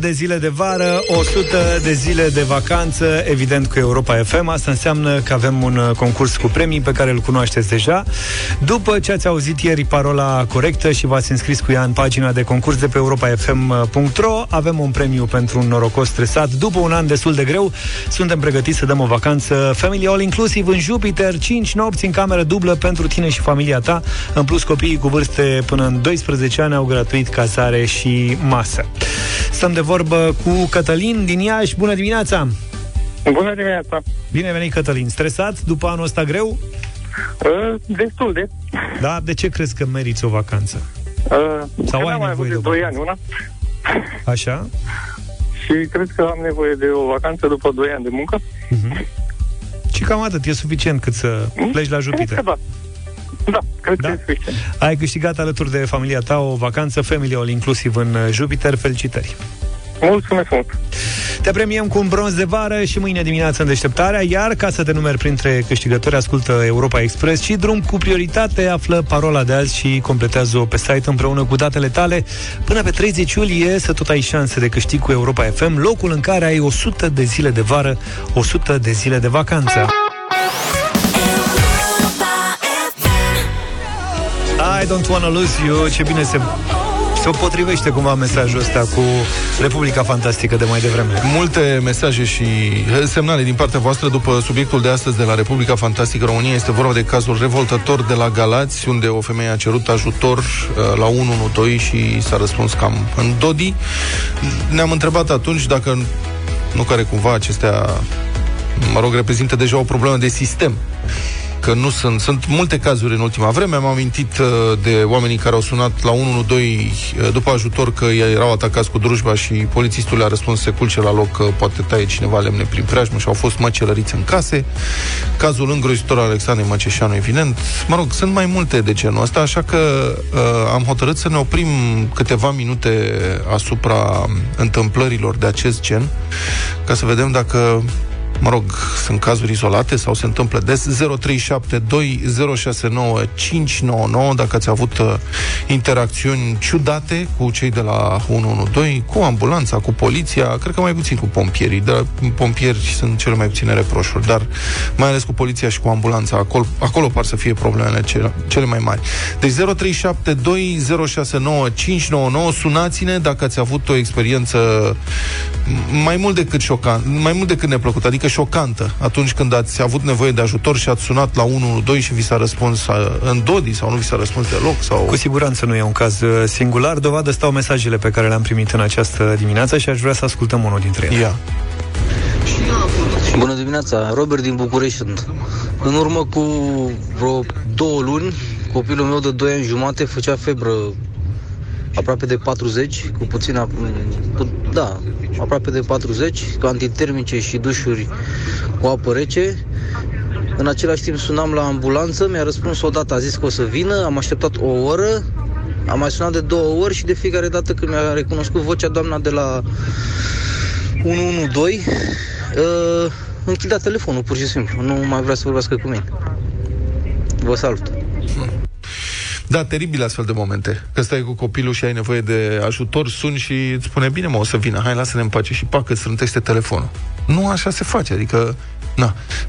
De zile de vară, 100 de zile de vacanță, evident cu Europa FM. Asta înseamnă că avem un concurs cu premii pe care îl cunoașteți deja. După ce ați auzit ieri parola corectă și v-ați înscris cu ea în pagina de concurs de pe europafm.ro, avem un premiu pentru un norocos stresat. După un an destul de greu, suntem pregătiți să dăm o vacanță family all inclusive în Jupiter, 5 nopți în cameră dublă pentru tine și familia ta. În plus, copiii cu vârste până în 12 ani au gratuit cazare și masă. Stăm de vorbă cu Cătălin din Iași. Bună dimineața! Bună dimineața! Bine venit, Cătălin! Stresat după anul ăsta greu? Destul de. Da? De ce crezi că meriți o vacanță? Sau ai nevoie de o vacanță? 2 ani, una. Așa? Și cred că am nevoie de o vacanță după 2 ani de muncă. Uh-huh. Și cam atât, e suficient cât să pleci la Jupiter. Cred că da. Da, cred că e suficient. Ai câștigat alături de familia ta o vacanță family all inclusive în Jupiter. Felicitări! Mulțumesc mult! Te premiem cu un bronz de vară și mâine dimineață în deșteptarea, iar ca să te numeri printre câștigători, ascultă Europa Express și Drum cu prioritate, află parola de azi și completează-o pe site împreună cu datele tale. Până pe 30 iulie să tot ai șanse de câștig cu Europa FM, locul în care ai 100 de zile de vară, 100 de zile de vacanță. I don't wanna lose you. Ce bine se o potrivește cumva mesajul ăsta cu Republica Fantastică de mai devreme. Multe mesaje și semnale din partea voastră după subiectul de astăzi de la Republica Fantastică România. Este vorba de cazul revoltător de la Galați, unde o femeie a cerut ajutor la 112 și s-a răspuns cam în dodi. Ne-am întrebat atunci dacă nu care cumva acestea, mă rog, reprezintă deja o problemă de sistem. Că nu sunt multe cazuri în ultima vreme. Am amintit de oamenii care au sunat la 112 după ajutor că erau atacați cu drujba și polițistul le-a răspuns se culce la loc că poate taie cineva lemne prin preajmă și au fost măcelăriți în case. Cazul îngrozitor al Alexandrei Măceșanu, evident. Mă rog, sunt mai multe de genul ăsta, așa că am hotărât să ne oprim câteva minute asupra întâmplărilor de acest gen, ca să vedem dacă, mă rog, sunt cazuri izolate sau se întâmplă des. 0372069599. Dacă ați avut interacțiuni ciudate cu cei de la 112, cu ambulanța, cu poliția, cred că mai puțin cu pompierii. Dar pompieri sunt cele mai puține reproșuri, dar mai ales cu poliția și cu ambulanța. Acolo par să fie problemele cele mai mari. Deci 0372069599. Sunați-ne dacă ați avut o experiență mai mult decât neplăcută, adică șocantă, atunci când ați avut nevoie de ajutor și ați sunat la 112 și vi s-a răspuns în dodi sau nu vi s-a răspuns deloc sau... Cu siguranță nu e un caz singular. Dovadă stau mesajele pe care le-am primit în această dimineață și aș vrea să ascultăm unul dintre ele. Ia. Bună dimineața, Robert din București sunt. În urmă cu vreo 2 luni, copilul meu de 2 ani jumate făcea febră aproape de 40, cu puțină, da, aproape de 40, cu antitermice și dușuri cu apă rece. În același timp sunam la ambulanță, mi-a răspuns odată, a zis că o să vină, am așteptat o oră, am mai sunat de 2 ori și de fiecare dată când mi-a recunoscut vocea doamna de la 112, închidea telefonul, pur și simplu, nu mai vrea să vorbească cu mine. Vă salut! Da, teribil astfel de momente. Că stai cu copilul și ai nevoie de ajutor, suni și îți spune, bine mă, o să vină, hai, lasă-ne în pace și pac, îți strântește telefonul. Nu așa se face, adică, na. 0372069599.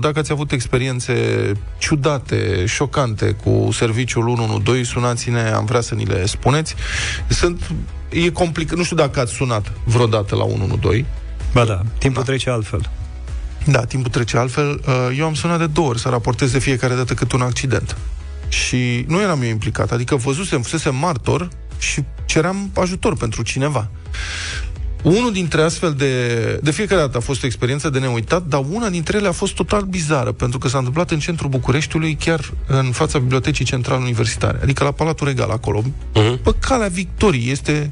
Dacă ați avut experiențe ciudate, șocante cu serviciul 112, sunați-ne, am vrea să ni le spuneți. E complicat, nu știu dacă ați sunat vreodată la 112. Ba da, timpul trece altfel. Da, timpul trece altfel. Eu am sunat de 2 ori să raportez de fiecare dată cât un accident. Și nu eram eu implicat, adică fusesem martor și ceream ajutor pentru cineva. Unul dintre astfel de fiecare dată a fost o experiență de neuitat, dar una dintre ele a fost total bizară, pentru că s-a întâmplat în centrul Bucureștiului, chiar în fața Bibliotecii Centrale Universitare, adică la Palatul Regal, acolo. Uh-huh. Pe Calea Victoriei este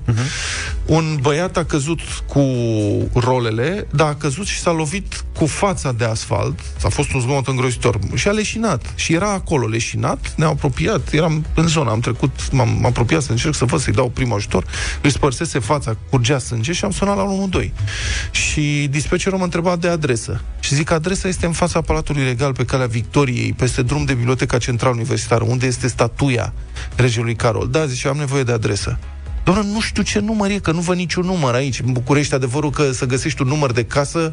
un băiat a căzut cu rolele, dar a căzut și s-a lovit cu fața de asfalt. A fost un zgomot îngrozitor și a leșinat. Și era acolo leșinat, ne-am apropiat, eram în zona, am trecut, m-am apropiat să încerc să văd, să-i dau primul ajutor, îi spărsese fața, curgea sânge și am sunat la 112. Și dispecerul mă întreba de adresă. Și zic, adresa este în fața Palatului Regal, pe Calea Victoriei, peste drum de Biblioteca Centrală Universitară, unde este statuia regelui Carol. Da, zice, am nevoie de adresă. Doamne, nu știu ce număr e, că nu văd niciun număr aici. În București, adevărul că să găsești un număr de casă,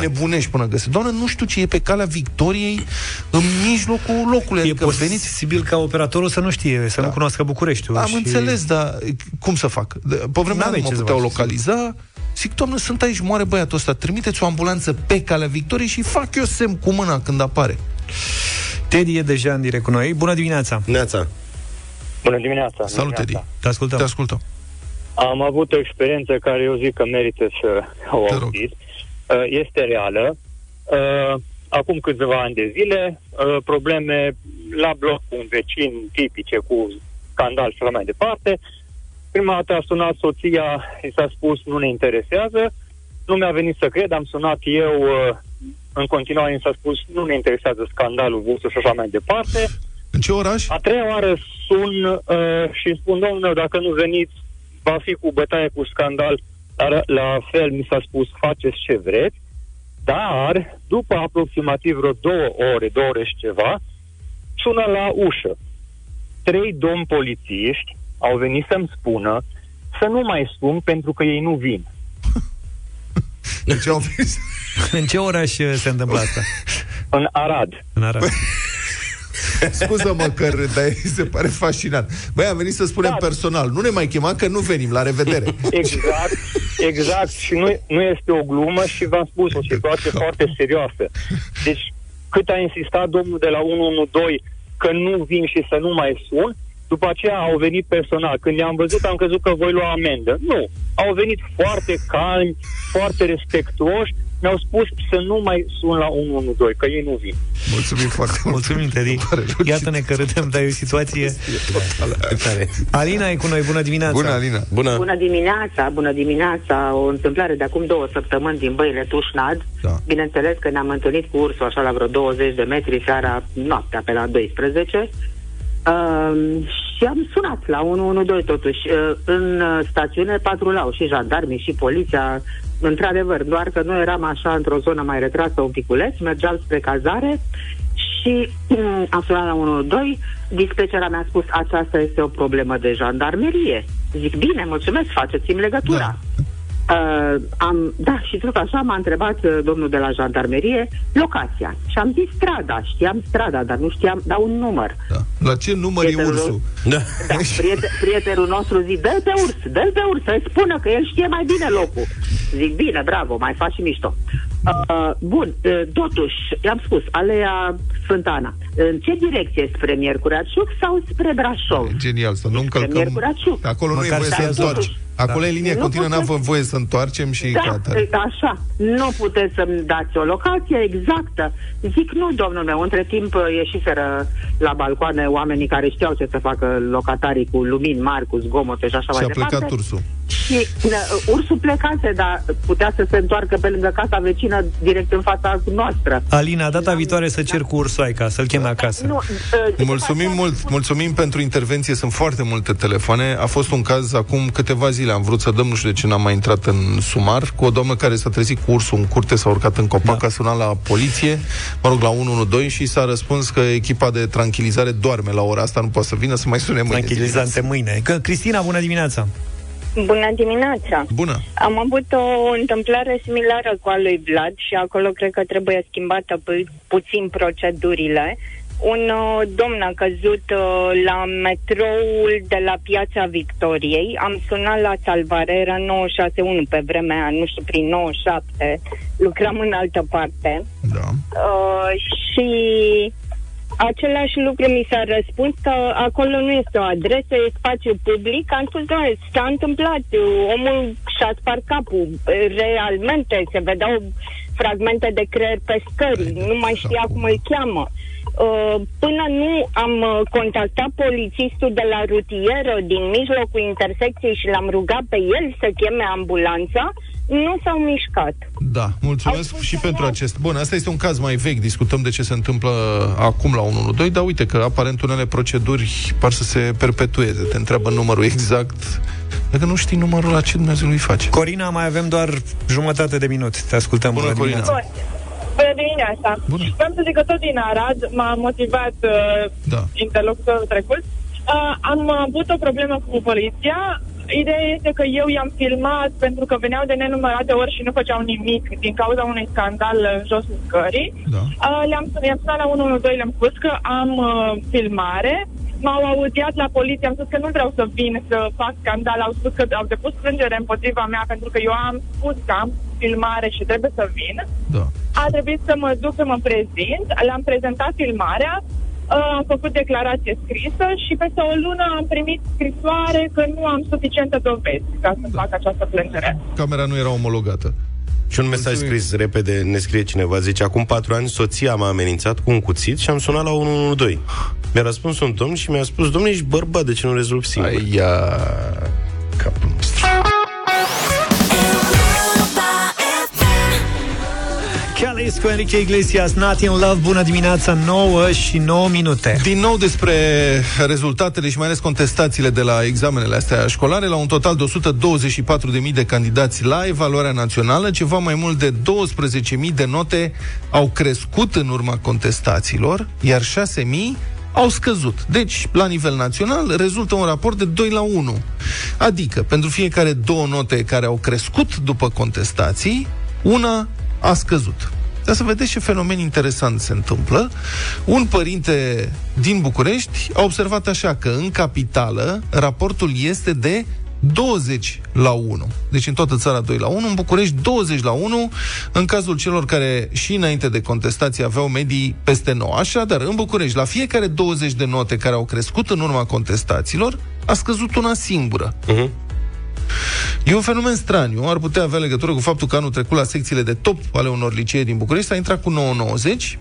nebunești până găsești. Doamne, nu știu ce e pe Calea Victoriei, în mijlocul locului. E adică posibil ca operatorul să nu știe, să nu cunoască Bucureștiul. Am înțeles, dar cum să fac? Pe vremea nu mă puteau localiza. Zic, doamne, sunt aici, moare băiatul ăsta, trimiteți o ambulanță pe Calea Victoriei și fac eu semn cu mâna când apare. Teddy e deja în direct cu noi. Bună dimineața! Bună dimineața! Salut, Teddy! Te ascultăm! Am avut o experiență care eu zic că merită să o auziți. Este reală. Acum câțiva ani de zile, probleme la bloc cu un vecin, tipice, cu scandal și la mai departe. Prima dată a sunat soția, i s-a spus, nu ne interesează. Nu mi-a venit să cred, am sunat eu, în continuare i s-a spus, nu ne interesează scandalul vostru și așa mai departe. În ce oraș? A treia oară sun și îmi spun, domnul meu, dacă nu veniți, va fi cu bătaie, cu scandal, dar la fel mi s-a spus, faceți ce vreți. Dar, după aproximativ vreo 2 ore și ceva, sună la ușă. 3 domni polițiști au venit să-mi spună să nu mai sun pentru că ei nu vin. În ce oraș se întâmplă asta? În Arad. Scuză-mă că râdai, se pare fascinant. Băi, am venit să spunem personal, nu ne mai chema că nu venim, la revedere. Exact, exact. Și nu este o glumă și v-am spus, o situație foarte serioasă. Deci, cât a insistat domnul de la 112 că nu vin și să nu mai sun, după aceea au venit personal. Când i-am văzut, am crezut că voi lua amendă. Nu. Au venit foarte calmi, foarte respectuoși. Mi-au spus să nu mai sun la 112, că ei nu vin. Mulțumim foarte mult. Mulțumim, Teri. Iată-ne că râdem, dar e o situație... Alina e cu noi. Bună dimineața. Bună, Alina. Bună. Bună dimineața. Bună dimineața. O întâmplare de acum 2 săptămâni din Băile Tușnad. Da. Bineînțeles că ne-am întâlnit cu ursul așa la vreo 20 de metri seara, noaptea, pe la 12. Și am sunat la 112 totuși. În stațiune patrulau și jandarmii și poliția, într-adevăr, doar că noi eram așa într-o zonă mai retrasă un piculeț, mergeam spre cazare și am sunat la 112. Dispecera mi-a spus: aceasta este o problemă de jandarmerie. Zic: bine, mulțumesc, faceți-mi legătura. Da. Și tot așa m-a întrebat domnul de la jandarmerie locația și am zis strada. Știam strada, dar nu știam, dar un număr. Da. La ce număr e ursul? Da. Da, prietenul nostru zic: dă-l pe urs, dă-l pe urs, să-i spună că el știe mai bine locul. Zic: bine, bravo, mai faci și mișto. Totuși, i-am spus, alea Sfântana. În ce direcție? Spre Miercurea Ciuc sau spre Brașov? Genial, să nu încălcăm. Acolo nu e voie să întoarci. Acolo e linia continuă, n-am voie să întoarcem și... Da, așa. Nu puteți să-mi dați o locație exactă. Zic: nu, domnul meu. Între timp ieșiseră la balcoane oamenii care știau ce să facă locatarii, cu lumini mari, cu zgomote și așa mai departe. Și a plecat ursul. Și ursul plecase, dar putea să se întoarcă pe lângă casa vecină, direct în fața noastră. Alina, data viitoare să cer cu ursoaica, să-l cheme acasă. Mulțumim mult, mulțumim pentru intervenție. Sunt foarte multe telefoane. A fost un caz acum câteva zile, am vrut să dăm, nu știu de ce n-am mai intrat în sumar, cu o doamnă care s-a trezit cu ursul în curte, s-a urcat în copac, a sunat la poliție, la 112 și s-a răspuns că echipa de tranquilizare doarme la ora asta, nu poate să vină, să mai sune mâine. Tranquilizante mâine. Că Cristina, bună dimineața. Bună dimineața! Bună! Am avut o întâmplare similară cu a lui Vlad și acolo cred că trebuie schimbată puțin procedurile. Un domn a căzut la metroul de la Piața Victoriei. Am sunat la salvare, era 961 pe vremea aia, nu știu, prin 97. Lucram în altă parte. Da. Și... același lucru mi s-a răspuns că acolo nu este o adresă, e spațiu public. Am spus: doamne, s-a întâmplat, omul și-a spart capul, realmente se vedeau fragmente de creier pe scări, nu mai știa cum îl cheamă. Până nu am contactat polițistul de la rutieră din mijlocul intersecției și l-am rugat pe el să cheme ambulanța, nu s-au mișcat. Da, mulțumesc și pentru acest. Bun, asta este un caz mai vechi, discutăm de ce se întâmplă acum la 112, dar uite că aparent unele proceduri par să se perpetueze. Te întreabă numărul exact, dacă nu știi numărul, la ce Dumnezeu îi face? Corina, mai avem doar jumătate de minut. Te ascultăm. Bună, Corina. Bună dimineața. Bună. Vreau să zic că tot din Arad m-a motivat interlocutorul trecut. Am avut o problemă cu poliția. Ideea este că eu i-am filmat pentru că veneau de nenumărate ori și nu făceau nimic din cauza unui scandal în josul scării. Da. I-am sunat la 112, le-am spus că am filmare. M-au audiat la poliție, am spus că nu vreau să vin să fac scandal. Au spus că au depus plângere împotriva mea pentru că eu am spus că am filmare și trebuie să vin. Da. A trebuit să mă duc să mă prezint. Le-am prezentat filmarea. Am făcut declarație scrisă și peste o lună am primit scrisoare că nu am suficientă dovezi ca să fac această plângere. Camera nu era omologată. Și un mesaj scris repede, ne scrie cineva, zice: acum 4 ani soția m-a amenințat cu un cuțit și am sunat la 112. Mi-a răspuns un domn și mi-a spus: domnule, ești bărbat, de ce nu rezolvi singur? Aia... capul nostru. Cales cu Enrique Iglesias, Not in Love. Bună dimineața, 9:09. Din nou despre rezultatele și mai ales contestațiile de la examenele astea școlare. La un total de 124.000 de candidați la evaluarea națională, ceva mai mult de 12.000 de note au crescut în urma contestațiilor, iar 6.000 au scăzut. Deci, la nivel național, rezultă un raport de 2 la 1. Adică, pentru fiecare 2 note care au crescut după contestații, una a scăzut. Dar să vedeți ce fenomen interesant se întâmplă. Un părinte din București a observat așa că în capitală raportul este de 20-1. Deci în toată țara 2-1, în București 20-1 în cazul celor care și înainte de contestație aveau medii peste 9. Așadar, în București, la fiecare 20 de note care au crescut în urma contestațiilor, a scăzut una singură. E un fenomen straniu, ar putea avea legătură cu faptul că anul trecut la secțiile de top ale unor licee din București s-a intrat cu 9,90,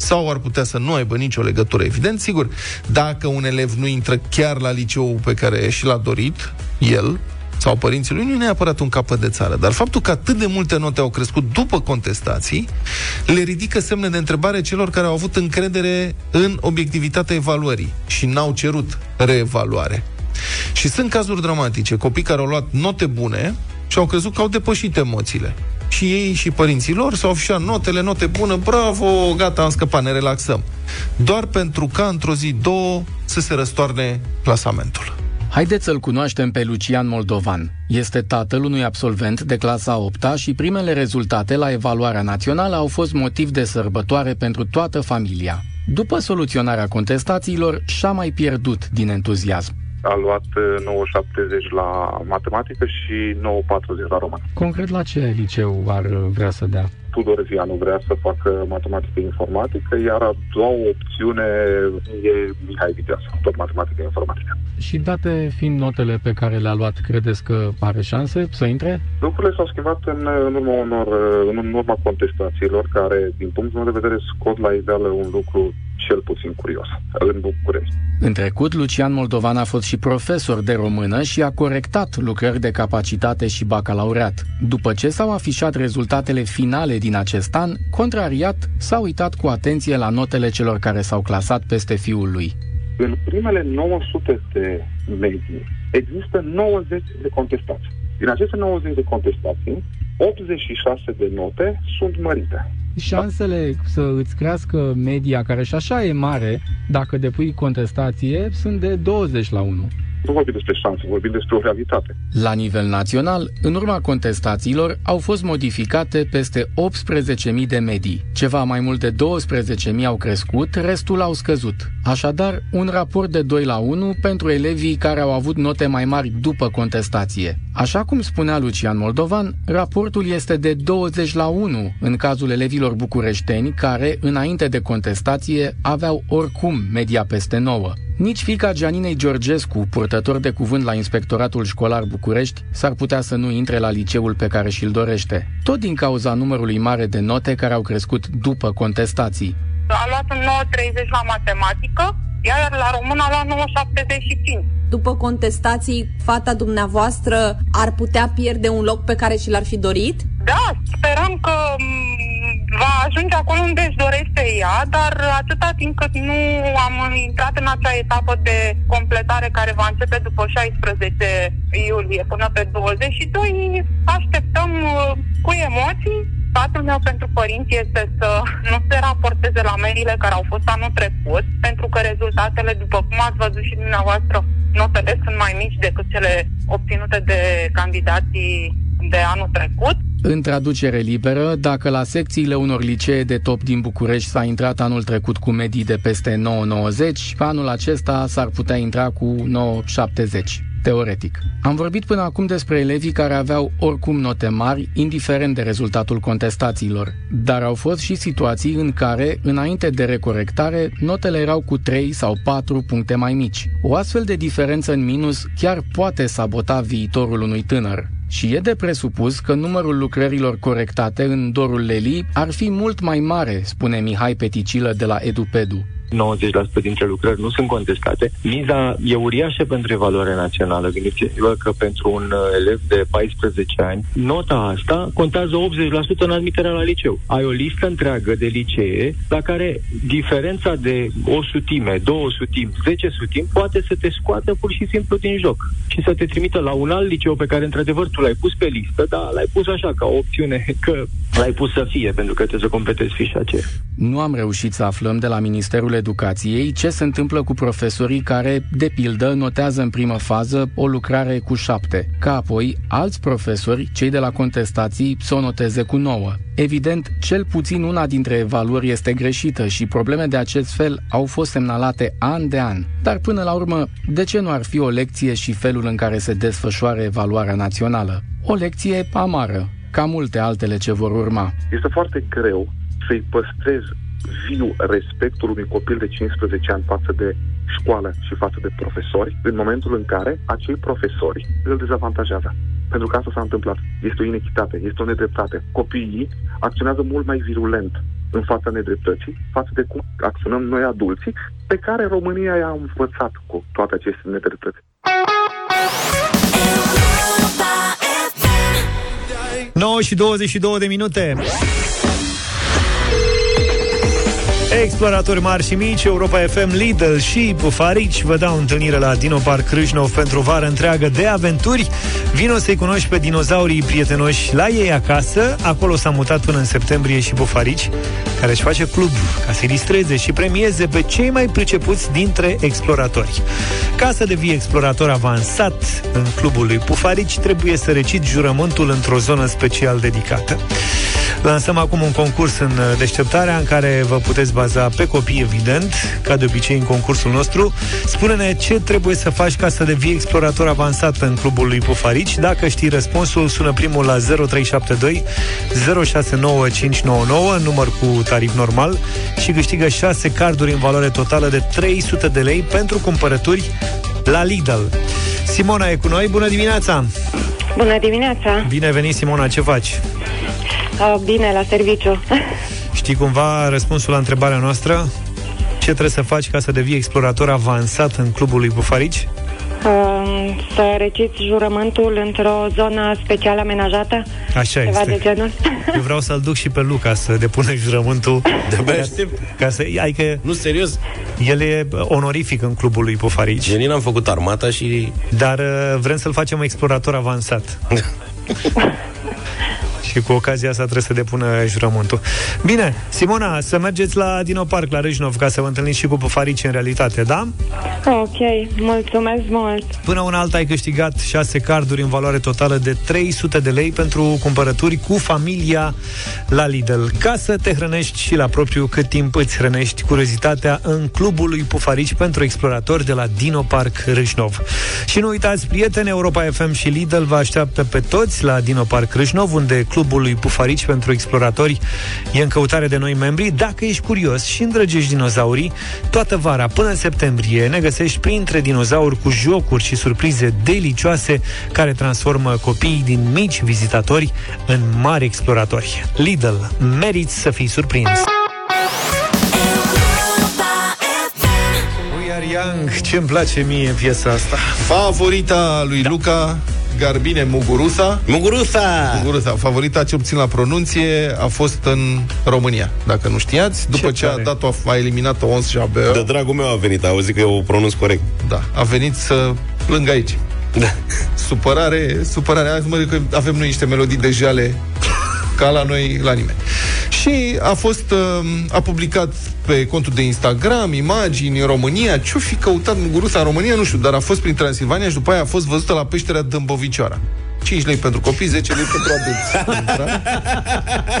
sau ar putea să nu aibă nicio legătură, evident, sigur, dacă un elev nu intră chiar la liceul pe care și l-a dorit el sau părinții lui, nu e neapărat un capăt de țară, dar faptul că atât de multe note au crescut după contestații le ridică semne de întrebare celor care au avut încredere în obiectivitatea evaluării și n-au cerut reevaluare. Și sunt cazuri dramatice, copii care au luat note bune și au crezut că au depășit emoțiile. Și ei și părinții lor s-au afișat notele, note bună, bravo, gata, am scăpat, ne relaxăm. Doar pentru ca într-o zi, două, să se răstoarne clasamentul. Haideți să-l cunoaștem pe Lucian Moldovan. Este tatăl unui absolvent de clasa 8-a și primele rezultate la evaluarea națională au fost motiv de sărbătoare pentru toată familia. După soluționarea contestațiilor, și-a mai pierdut din entuziasm. A luat 9,70 la matematică și 9,40 la română. Concret la ce liceu ar vrea să dea? Tudor Vianu vrea să facă matematică-informatică, iar a doua opțiune e Mihai Viteazul, tot matematică-informatică. Și date fiind notele pe care le-a luat, credeți că are șanse să intre? Lucrurile s-au schimbat în urma contestațiilor care, din punctul meu de vedere, scot la ideală un lucru cel puțin curios în București. În trecut, Lucian Moldovan a fost și profesor de română și a corectat lucrări de capacitate și bacalaureat. După ce s-au afișat rezultatele finale din acest an, contrariat, s-a uitat cu atenție la notele celor care s-au clasat peste fiul lui. În primele 900 de medii există 90 de contestații. Din aceste 90 de contestații, 86 de note sunt mărite. Șansele să îți crească media, care și așa e mare, dacă depui contestație, sunt de 20-1. Nu vorbim despre șanse, vorbim despre o realitate. La nivel național, în urma contestațiilor, au fost modificate peste 18.000 de medii. Ceva mai mult de 12.000 au crescut, restul au scăzut. Așadar, un raport de 2-1 pentru elevii care au avut note mai mari după contestație. Așa cum spunea Lucian Moldovan, raportul este de 20-1 în cazul elevilor bucureșteni care, înainte de contestație, aveau oricum media peste 9. Nici fiica Gianinei Georgescu, purtător de cuvânt la Inspectoratul Școlar București, s-ar putea să nu intre la liceul pe care și-l dorește, tot din cauza numărului mare de note care au crescut după contestații. A luat 9,30 la matematică, iar la română a luat 9,75. După contestații, fata dumneavoastră ar putea pierde un loc pe care și l-ar fi dorit? Da, sperăm că va ajunge acolo unde își dorește ea, dar atâta timp cât nu am intrat în acea etapă de completare care va începe după 16 iulie până pe 22, așteptăm cu emoții. Sfatul meu pentru părinți este să nu se raporteze la mediile care au fost anul trecut, pentru că rezultatele, după cum ați văzut și dumneavoastră, notele sunt mai mici decât cele obținute de candidații de anul trecut. În traducere liberă, dacă la secțiile unor licee de top din București s-a intrat anul trecut cu medii de peste 9,90, anul acesta s-ar putea intra cu 9,70, teoretic. Am vorbit până acum despre elevii care aveau oricum note mari, indiferent de rezultatul contestațiilor, dar au fost și situații în care, înainte de recorectare, notele erau cu 3 sau 4 puncte mai mici. O astfel de diferență în minus chiar poate sabota viitorul unui tânăr. Și e de presupus că numărul lucrărilor corectate în dorul Lelii ar fi mult mai mare, spune Mihai Peticilă de la Edupedu. 90% dintre lucrări nu sunt contestate. Miza e uriașă pentru evaluarea națională. Gândiți-vă că pentru un elev de 14 ani, nota asta contează 80% în admiterea la liceu. Ai o listă întreagă de licee la care diferența de 100, 200, 10 poate să te scoată pur și simplu din joc și să te trimită la un alt liceu pe care într-adevăr tu l-ai pus pe listă, dar l-ai pus așa ca o opțiune, că l-ai pus să fie, pentru că trebuie să completezi fișa aceea. Nu am reușit să aflăm de la Ministerul educației ce se întâmplă cu profesorii care, de pildă, notează în primă fază o lucrare cu 7, ca apoi alți profesori, cei de la contestații, să o noteze cu 9. Evident, cel puțin una dintre evaluări este greșită și probleme de acest fel au fost semnalate an de an. Dar până la urmă, de ce nu ar fi o lecție și felul în care se desfășoară evaluarea națională? O lecție amară, ca multe altele ce vor urma. Este foarte greu să-i păstrezi viu respectul unui copil de 15 ani față de școală și față de profesori, în momentul în care acei profesori îl dezavantajează. Pentru că asta s-a întâmplat. Este o inechitate, este o nedreptate. Copiii acționează mult mai virulent în fața nedreptății, față de cum acționăm noi adulții, pe care România i-a învățat cu toate aceste nedreptăți. 9:22 Exploratori mari și mici, Europa FM, Lidl și Bufarici vă dau întâlnire la Dino Park Rășnov pentru o vară întreagă de aventuri. Vino să-i cunoști pe dinozaurii prietenoși la ei acasă. Acolo s-a mutat până în septembrie și Bufarici, care își face club ca să-i distreze și premieze pe cei mai pricepuți dintre exploratori. Ca să devii explorator avansat în clubul lui Bufarici, trebuie să reciți jurământul într-o zonă special dedicată. Lansăm acum un concurs în deșteptarea în care vă puteți baza pe copii, evident, ca de obicei în concursul nostru. Spune-ne ce trebuie să faci ca să devii explorator avansat în clubul lui Bufarici. Dacă știi răspunsul, sună primul la 0372 069599, număr cu tarif normal, și câștigă 6 carduri în valoare totală de 300 de lei pentru cumpărături la Lidl. Simona e cu noi, bună dimineața! Bună dimineața! Bine venit, Simona, ce faci? Bine, la serviciu. Știi cumva răspunsul la întrebarea noastră? Ce trebuie să faci ca să devii explorator avansat în clubul lui Bufarici? Să reciți jurământul într-o zonă special amenajată? Așa este. Ceva de genul? Eu vreau să-l duc și pe Luca să depună jurământul. De-abia aștept. Ca să, adică, nu, serios. El e onorific în clubul lui Bufarici. Gianina, am făcut armata și... Dar vrem să-l facem explorator avansat. Și cu ocazia asta trebuie să depună jurământul. Bine, Simona, să mergeți la Dino Park, la Rășnov, ca să vă întâlniți și cu Bufarici în realitate, da? Ok, mulțumesc mult! Până una alta ai câștigat 6 carduri în valoare totală de 300 de lei pentru cumpărături cu familia la Lidl. Ca să te hrănești și la propriu cât timp îți hrănești curiozitatea în clubul lui Bufarici pentru exploratori de la Dino Park Rășnov. Și nu uitați, prieteni, Europa FM și Lidl vă așteaptă pe toți la Dino Park Rășnov, unde clubul lui Bufarici pentru exploratori e în căutare de noi membri. Dacă ești curios și îndrăgești dinozaurii, toată vara până în septembrie ne găsești printre dinozauri cu jocuri și surprize delicioase care transformă copiii din mici vizitatori în mari exploratori. Lidl, meriți să fii surprins! We are young, ce-mi place mie piesa asta. Favorita lui Luca... Garbine Muguruza. Muguruza, favorita ce obțin la pronunție, a fost în România, dacă nu știați, după ce a dat-o, a eliminat-o Ons Jabeur. De dragul meu a venit, a auzit că eu o pronunț corect. Da, a venit să plâng aici. Da. Supărare, azi mă duc că avem noi niște melodii de jale ca la noi, la nimeni. Și a publicat pe contul de Instagram imagini în România. Ce-o fi căutat Muguruza în România, nu știu, dar a fost prin Transilvania și după aia a fost văzută la Peștera Dâmbovicioara. 5 lei pentru copii, 10 lei pentru adulți.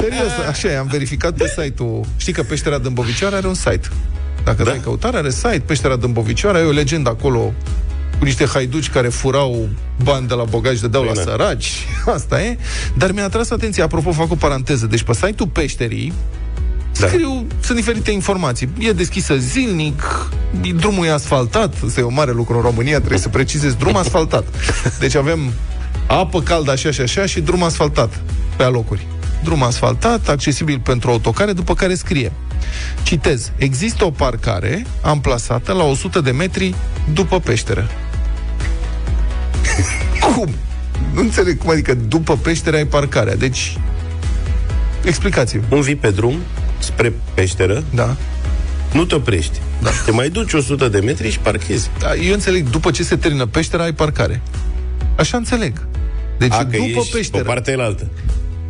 Serios, așa e, am verificat pe site-ul. Știi că Peștera Dâmbovicioara are un site. Dacă dai căutare, are site. Peștera Dâmbovicioara, e o legendă acolo, cu niște haiduci care furau bani de la bogați, dădeau la săraci. Asta e. Dar mi-a atras atenția, apropo, fac o paranteză. Deci pe site-ul Peșterii sunt diferite informații. E deschisă zilnic, drumul e asfaltat. Asta e o mare lucru în România, trebuie să precizezi, drum asfaltat. Deci avem apă caldă așa și așa și drum asfaltat pe alocuri. Drum asfaltat, accesibil pentru autocare, după care scrie, citez, există o parcare amplasată la 100 de metri după peșteră. Cum? Nu înțeleg cum, adică după peșteră ai parcarea. Deci, explicați-mi. Când vii pe drum spre peșteră, da, nu te oprești, da, te mai duci 100 de metri și parchezi. Da, eu înțeleg, după ce se termină peștera ai parcare. Așa înțeleg. Deci după peșteră, pe partea elaltă.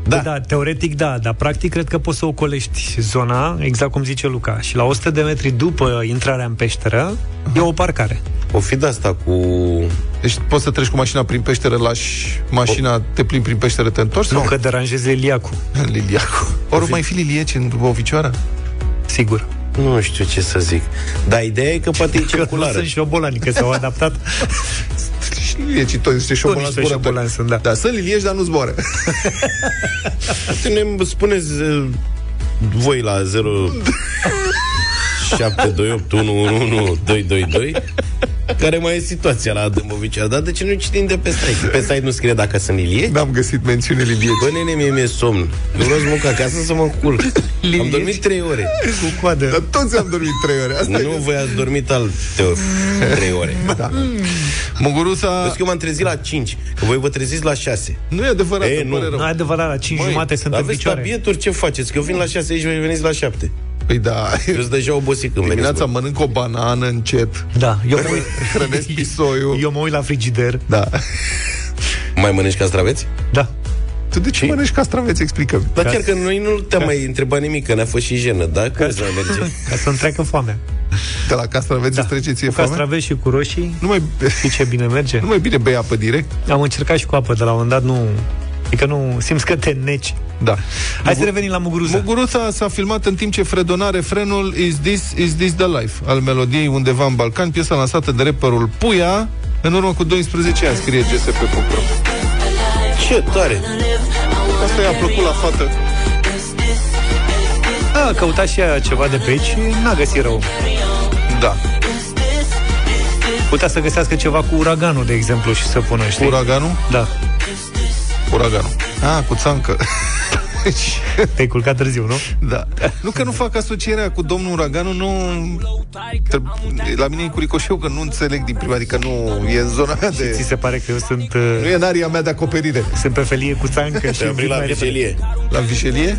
Da, teoretic da, dar practic cred că poți să ocolești zona, exact cum zice Luca. Și la 100 de metri după intrarea în peșteră, e o parcare. O fi de asta cu... Deci poți să treci cu mașina prin peșteră, lași mașina, te plimbi prin peșteră, te întorci? Nu, sau? Că deranjezi Liliacu. Liliacu. Ori mai fi lilieci în Dâmbovicioara? Sigur. Nu știu ce să zic. Dar ideea e că poate e circulară. Că sunt șobolani, că s-au adaptat. Lilieci, toți niște șobolani sunt, da. Da, sunt lilieci, dar nu zboară. Ne spuneți voi la 072811222 care mai e situația la Dâmbovicioara. Dar de ce nu citim de pe site? Pe site nu scrie dacă sunt lilieci? N-am găsit mențiune lilieci. Bă, nene, mie somn. Nu las munca acasă să mă culc. Lilieci? Am dormit 3 ore. Cu coadă. Dar toți am dormit 3 ore. Asta nu voi ați dormit alte 3 ore. Da. Muguruza... Deci că m-am trezit la 5, că voi vă treziți la 6. Nu e adevărat, îmi pare rău. Nu e adevărat, la 5 jumate sunt în picioare. Aveți tabieturi, ce faceți? Că eu vin la 6, aici voi veniți la 7. Păi da, eu sunt deja obosit când dimineața veniți, mănânc o banană încet. Da, eu mă uit, hrănesc pisoiul. Eu mă uit la frigider. Da. Mai mănânci castraveți? Da. Tu de ce mănânci castraveți? Explică-mi. Dar chiar că noi nu te-am mai întrebat nimic, că ne-a fost și jenă, da? Ca să mergem. Ca să-mi treacă foamea. De la castraveți îți trece ție foamea? Cu castraveți și cu roșii. Și ce bine merge. Nu mai bine bei apă direct? Am încercat și cu apă, dar la un moment dat nu... Adică nu simți că te neci. Da. Hai să revenim la Muguruza. Muguruza s-a filmat în timp ce fredona refrenul Is this the life al melodiei Undeva în Balcan, piesa lansată de rapperul Puia în urmă cu 12 ani, scrie gsp.ro. Ce tare! Asta i-a plăcut la fată. A căutat și ea ceva de pe aici și n-a găsit rău. Da. Putea să găsească ceva cu uraganul, de exemplu, și să pună, știi? Uraganul? Da. Uraganul. Ah, cu țancă. Te-ai culcat târziu, nu? Da. Nu că nu fac asocierea cu domnul Uraganu, nu... La mine e cu ricoșeu, că nu înțeleg din prima, adică nu e în zona mea de... Și ți se pare că eu sunt... Nu e în aria mea de acoperire. Sunt pe felie cu țancă și... la vișelie. La vișelie?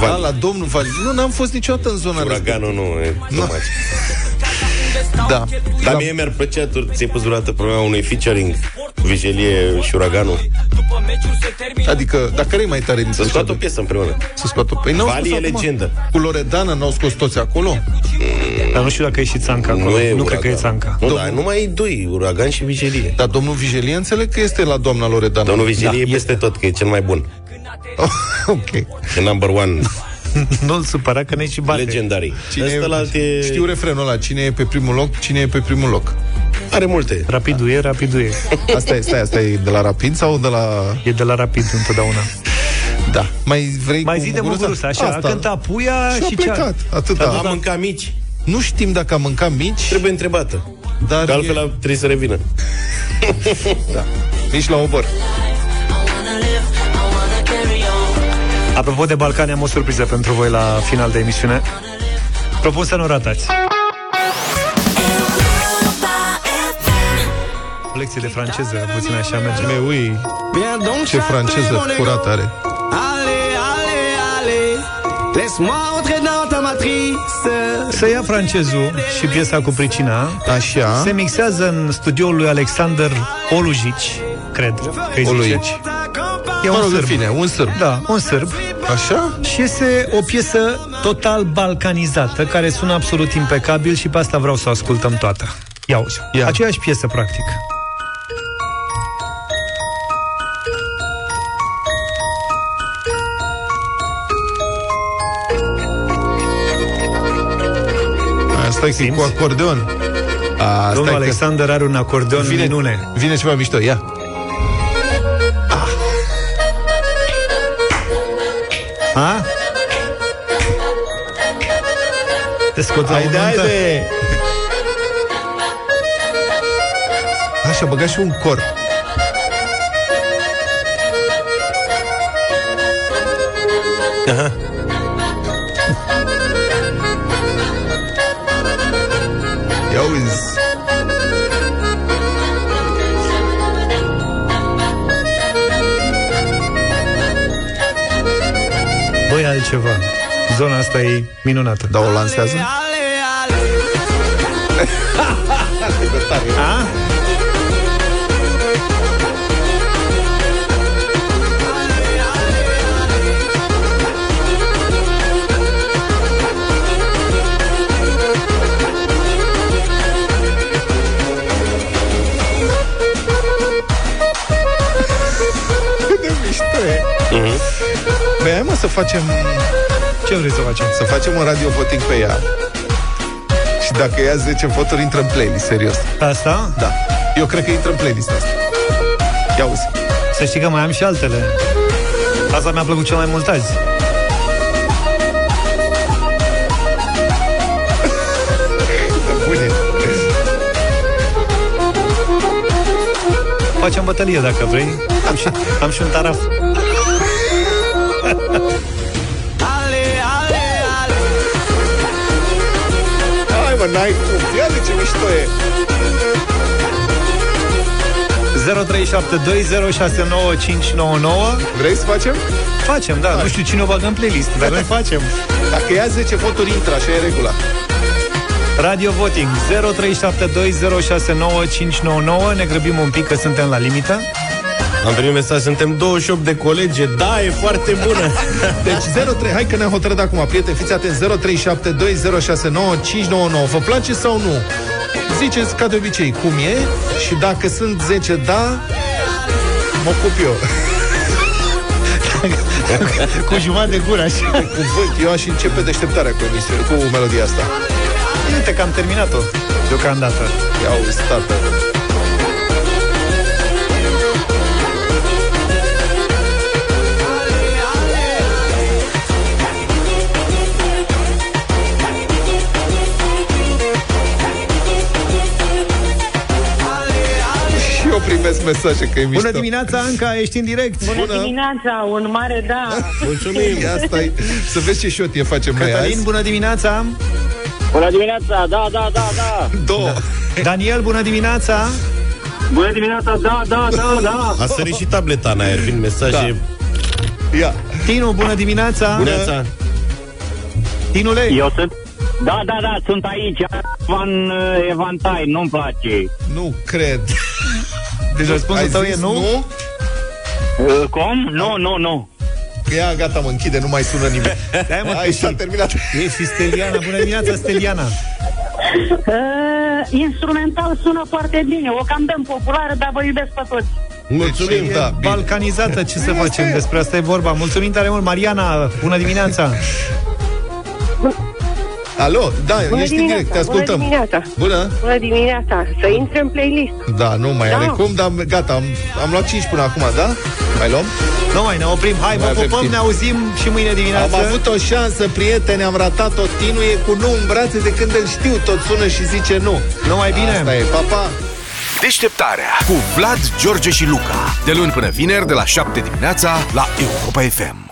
Da, la domnul Vali. Nu, n-am fost niciodată în zona Uraganul nu. Da. Dar mie mi-ar plăcea, tu ți-ai pus vreodată problema unui featuring Vijelie și Uraganul? Adică, dar care e mai tare? Să scoată o piesă împreună. Să scoată o piesă. Vali e legendă. Cu Loredana n-au scos toți acolo? Dar nu știu dacă e și țanca acolo. Nu cred că e țanca. Nu, dar numai e doi, Uragan și Vijelie. Dar domnul Vijelie înțeleg că este la doamna Loredana. Domnul Vijelie e peste tot, că e cel mai bun. Ok. E number one. Nu-l supăra că ne-i și bate. Legendarii. Știu refrenul ăla. Cine e pe primul loc? Cine e pe primul loc? Are multe. Rapidul e. Asta e de la Rapid sau de la... E de la Rapid întotdeauna. Da. Mai zi de Muguruza. Așa, asta. A cântat Puia și plecat. Atâta. A mâncat mici. Nu știm dacă a mâncat mici. Trebuie întrebată. Dar că altfel trebuie să revină. Da. Mici la obor. Apropo de Balcani, am o surpriză pentru voi la final de emisiune. Propun să nu ratați. Lecție de franceză, puțin așa merge. Mais oui. Ce franceză curat are. Să ia francezul și piesa cu pricina. Așa. Se mixează în studioul lui Alexander Olujici, cred că Olujici. E un sârb. Da, un sârb. Așa? Și este o piesă total balcanizată, care sună absolut impecabil și pe asta vreau să o ascultăm toată. Ia uite. Aceeași piesă, practic. Asta e cu acordeon. Domnul Alexander are un acordeon minune. Vine ceva mișto, ia. Ha? Te scoți la o nuntă? Așa, băga și un cor. Aha. Ia uzi. Ceva. Zona asta e minunată. Dar o lansează? facem... Ce vrei să facem? Să facem un radio voting pe ea. Și dacă ia 10 voturi, intră în playlist, serios. Asta? Da. Eu cred că intră în playlist asta. Ia uzi. Să știi că mai am și altele. Asta mi-a plăcut cel mai mult azi. Facem bătălie dacă vrei. Am și un taraf. Hai mă, n-ai cum. Ia de ce mișto e. 0372069599. Vrei să facem? Facem, da. Hai. Nu știu cine o bagă în playlist, dar noi facem. Dacă ia 10 voturi, intră, așa e regula. Radio Voting 0372069599. Ne grăbim un pic că suntem la limită. Am primit mesaj, suntem 28 de colege. Da, e foarte bună. Deci 03, hai că ne-am hotărât acum. Prieteni, fiți atenți, 0372069599. Vă place sau nu? Ziceți ca de obicei cum e. Și dacă sunt 10 da, mă ocup eu. Cu jumătate de gură așa. Cu vânt, eu aș începe deșteptarea cu emisiune, cu melodia asta. Uite că am terminat-o deocamdată. Ia uzi, tată. Și eu primesc mesaje că e mișto. Bună dimineața, Anca, ești în direct. Bună dimineața, un mare da. Mulțumim. Ia stai, să vezi ce șotie facem noi azi. Cătălin, bună dimineața. Bună dimineața, da, da, da, da. Două. Daniel, bună dimineața. Bună dimineața, da, da, da, da. A sărit și tableta în aer, vin mesaje, da. Ia Tinu, bună dimineața. Bună dimineața, Tinule. Eu sunt. Da, da, da, sunt aici. Van Evantai, nu-mi place. Nu cred. Deci răspunsul tău e nu? Nu? Cum? Nu, nu, nu. Ia, gata, mă închide, nu mai sună nimeni. Hai, mă, ai, s-a terminat. E și Steliana, bună dimineața, Steliana. Instrumental sună foarte bine. O cam dăm populară, dar vă iubesc pe toți. Mulțumim, deci, da, balcanizată, ce să facem, despre asta e vorba. Mulțumim tare mult, Mariana, bună dimineața. Alo, da, bună, ești în direct, te ascultăm. Bună dimineața. Bună. Bună dimineața. Să intre în playlist. Da, nu mai are cum, dar gata, am luat 5 până acum, da? Mai luăm? Nu mai ne oprim. Hai, vă pupăm, ne auzim și mâine dimineață. Am avut o șansă, prieteni, am ratat-o. Tinu e cu nu în brațe de când îl știu, tot sună și zice nu. Nu mai bine. Asta e, pa, pa. Deșteptarea cu Vlad, George și Luca. De luni până vineri, de la 7 dimineața, la Europa FM.